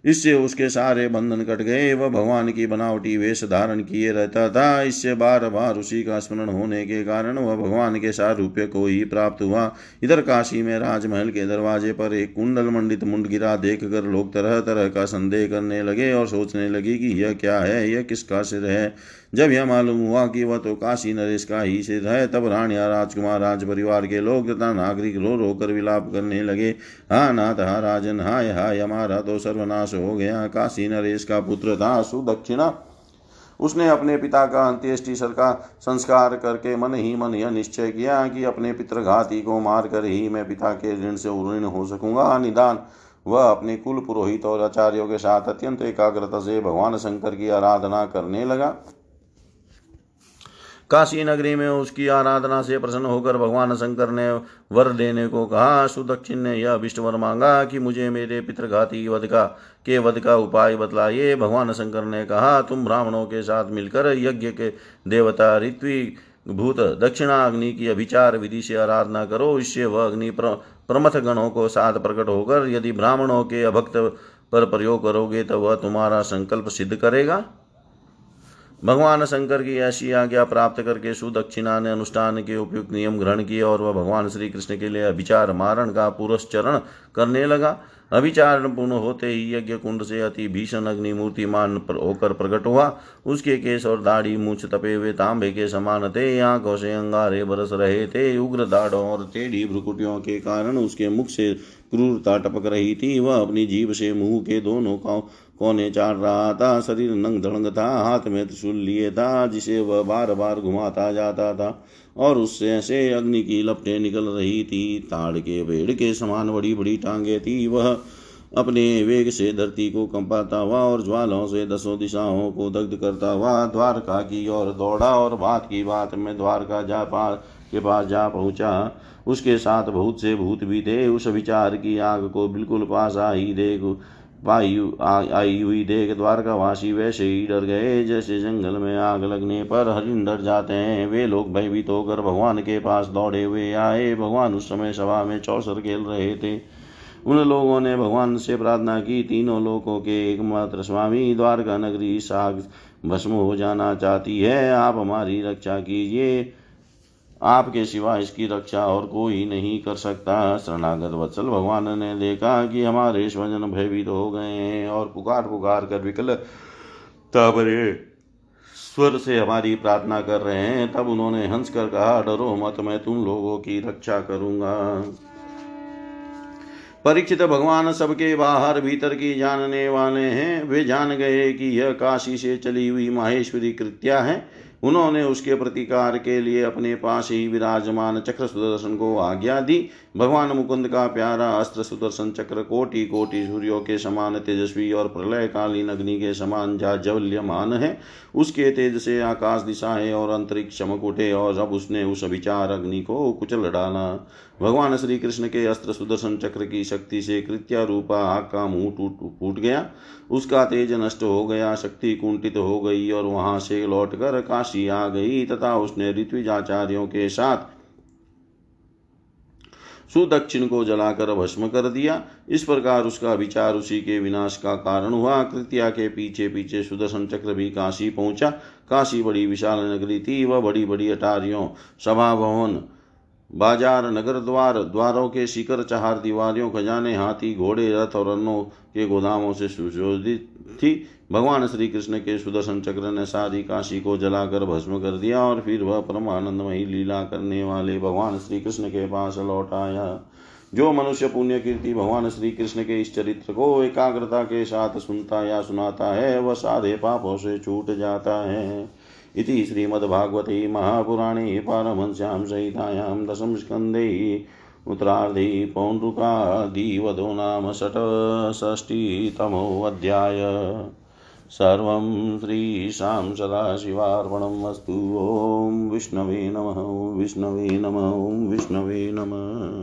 इससे उसके सारे बंधन कट गए। वह भगवान की बनावटी वेश धारण किए रहता था। इससे बार बार उसी का स्मरण होने के कारण वह भगवान के सारूप्य को ही प्राप्त हुआ। इधर काशी में राजमहल के दरवाजे पर एक कुंडल मंडित मुंड गिरा देख कर लोग तरह तरह का संदेह करने लगे और सोचने लगे कि यह क्या है, यह किसका सिर है। जब यह मालूम हुआ कि वह तो काशी नरेश का ही सिर है, तब रानिया राजकुमार राज परिवार के लोग तथा नागरिक रो रो कर विलाप करने लगे। हा नाथ हा राजन, हाय हाय, हमारा तो सर्वनाश हो गया। काशी नरेश का पुत्र था सुदक्षिणा। उसने अपने पिता का अंत्येष्टि संस्कार करके मन ही मन यह निश्चय किया कि अपने पितृघाती को मारकर ही मैं पिता के ऋण से उऋण हो सकूंगा। निदान वह अपने कुल पुरोहित और आचार्यों के साथ अत्यंत एकाग्रता से भगवान शंकर की आराधना करने लगा। काशी नगरी में उसकी आराधना से प्रसन्न होकर भगवान शंकर ने वर देने को कहा। सुदक्षिण ने यह अभिष्ट वर मांगा कि मुझे मेरे पितृघाती वध का उपाय बतलाइए। भगवान शंकर ने कहा, तुम ब्राह्मणों के साथ मिलकर यज्ञ के देवता ऋत्विक भूत दक्षिणाग्नि की अभिचार विधि से आराधना करो। इससे वह अग्नि प्रमथ गणों को साथ प्रकट होकर यदि ब्राह्मणों के अभक्त पर प्रयोग करोगे तो वह तुम्हारा संकल्प सिद्ध करेगा। भगवान शंकर की ऐसी आज्ञा प्राप्त करके सुदक्षिणा ने अनुष्ठान के उपयुक्त नियम ग्रहण किए और वह भगवान श्री कृष्ण के लिए अभिचार मारण का पुरस्चरण करने लगा। अभिचारण पूर्ण होते ही यज्ञ कुंड से अति भीषण अग्नि मूर्तिमान होकर प्रकट हुआ। उसके केस और दाढ़ी मूछ तपे हुए तांबे के समान थे। आंखों से अंगारे बरस रहे थे। उग्र दाढ़ों और टेढ़ी भ्रुकुटियों के कारण उसके मुख से क्रूरता टपक रही थी। वह अपनी जीभ से मुंह के दोनों कोने चाट रहा था, शरीर नंग धड़ंग था, हाथ में त्रिशूल लिए था जिसे वह बार बार घुमाता जाता था और उससे ऐसे अग्नि की लपटें निकल रही थी। ताड़ के पेड़ के समान बड़ी बड़ी टांगें थी। वह अपने वेग से धरती को कंपाता हुआ और ज्वालाओं से दसों दिशाओं को दग्ध करता हुआ द्वारका की ओर दौड़ा और बात की बात में द्वारका के पास जा पहुंचा। उसके साथ बहुत से भूत भी थे। उस विचार की आग को बिल्कुल पास आई हुई देख द्वारकावासी वैसे ही डर गए जैसे जंगल में आग लगने पर हरिण डर जाते हैं। वे लोग भयभीत होकर भगवान के पास दौड़े हुए आए। भगवान उस समय सभा में चौसर खेल रहे थे। उन लोगों ने भगवान से प्रार्थना की, तीनों लोगों के एकमात्र स्वामी द्वारका नगरी साग भस्म हो जाना चाहती है, आप हमारी रक्षा कीजिए, आपके सिवा इसकी रक्षा और कोई नहीं कर सकता। शरणागत वत्सल भगवान ने देखा कि हमारे स्वजन भयभीत हो गए हैं और पुकार पुकार कर विकल ताबरे स्वर से हमारी प्रार्थना कर रहे हैं। तब उन्होंने हंस कर कहा, डरो मत, मैं तुम लोगों की रक्षा करूँगा। परीक्षित भगवान सबके बाहर भीतर की जानने वाले हैं। वे जान गए कि यह काशी से चली हुई माहेश्वरी कृत्या है। उन्होंने उसके प्रतिकार के लिए अपने पास ही विराजमान चक्र सुदर्शन को आज्ञा दी। भगवान मुकुंद का प्यारा अस्त्र सुदर्शन चक्र कोटि कोटि सूर्यों के समान तेजस्वी और प्रलयकालीन अग्नि के समान जाज्वल्यमान है। उसके तेज से आकाश दिशाएं और अंतरिक्ष चमक उठे और अब उसने उस विचार अग्नि को कुचल डाला। भगवान श्री कृष्ण के अस्त्र सुदर्शन चक्र की शक्ति से कृत्या रूपा आग का मुँह फूट गया, उसका तेज नष्ट हो गया, शक्ति कुंठित हो गई और वहाँ से लौटकर काशी आ गई तथा उसने ऋत्विजाचार्यों के साथ सुदक्षिण को जलाकर भस्म कर दिया। इस प्रकार उसका विचार उसी के विनाश का कारण हुआ। कृत्या के पीछे पीछे सुदर्शन चक्र भी काशी पहुँचा। काशी बड़ी विशाल नगरी थी। वह बड़ी बड़ी अटारियों, सभा भवन, बाजार, नगर द्वार, द्वारों के शिखर, चार दीवारियों, खजाने, हाथी, घोड़े, रथ और अन्नों के गोदामों से सुशोभित थी। भगवान श्री कृष्ण के सुदर्शन चक्र ने सारी काशी को जलाकर भस्म कर दिया और फिर वह परम आनंदमयी लीला करने वाले भगवान श्री कृष्ण के पास लौट आया। जो मनुष्य पुण्य कीर्ति भगवान श्री कृष्ण के इस चरित्र को एकाग्रता के साथ सुनता या सुनाता है वह सारे पापों से छूट जाता है। इति श्रीमद्भागवते महापुराणे पारमहंस्यां संहितायां दशम स्कन्धे उत्तरार्धे पौण्ड्रकादिवधो नाम 68तमोऽध्याय। सर्वं श्रीशां सदाशिवार्पणम् अस्तु। ओं विष्णवे नमः, ओं विष्णवे नमः, ओं विष्णवे नमः।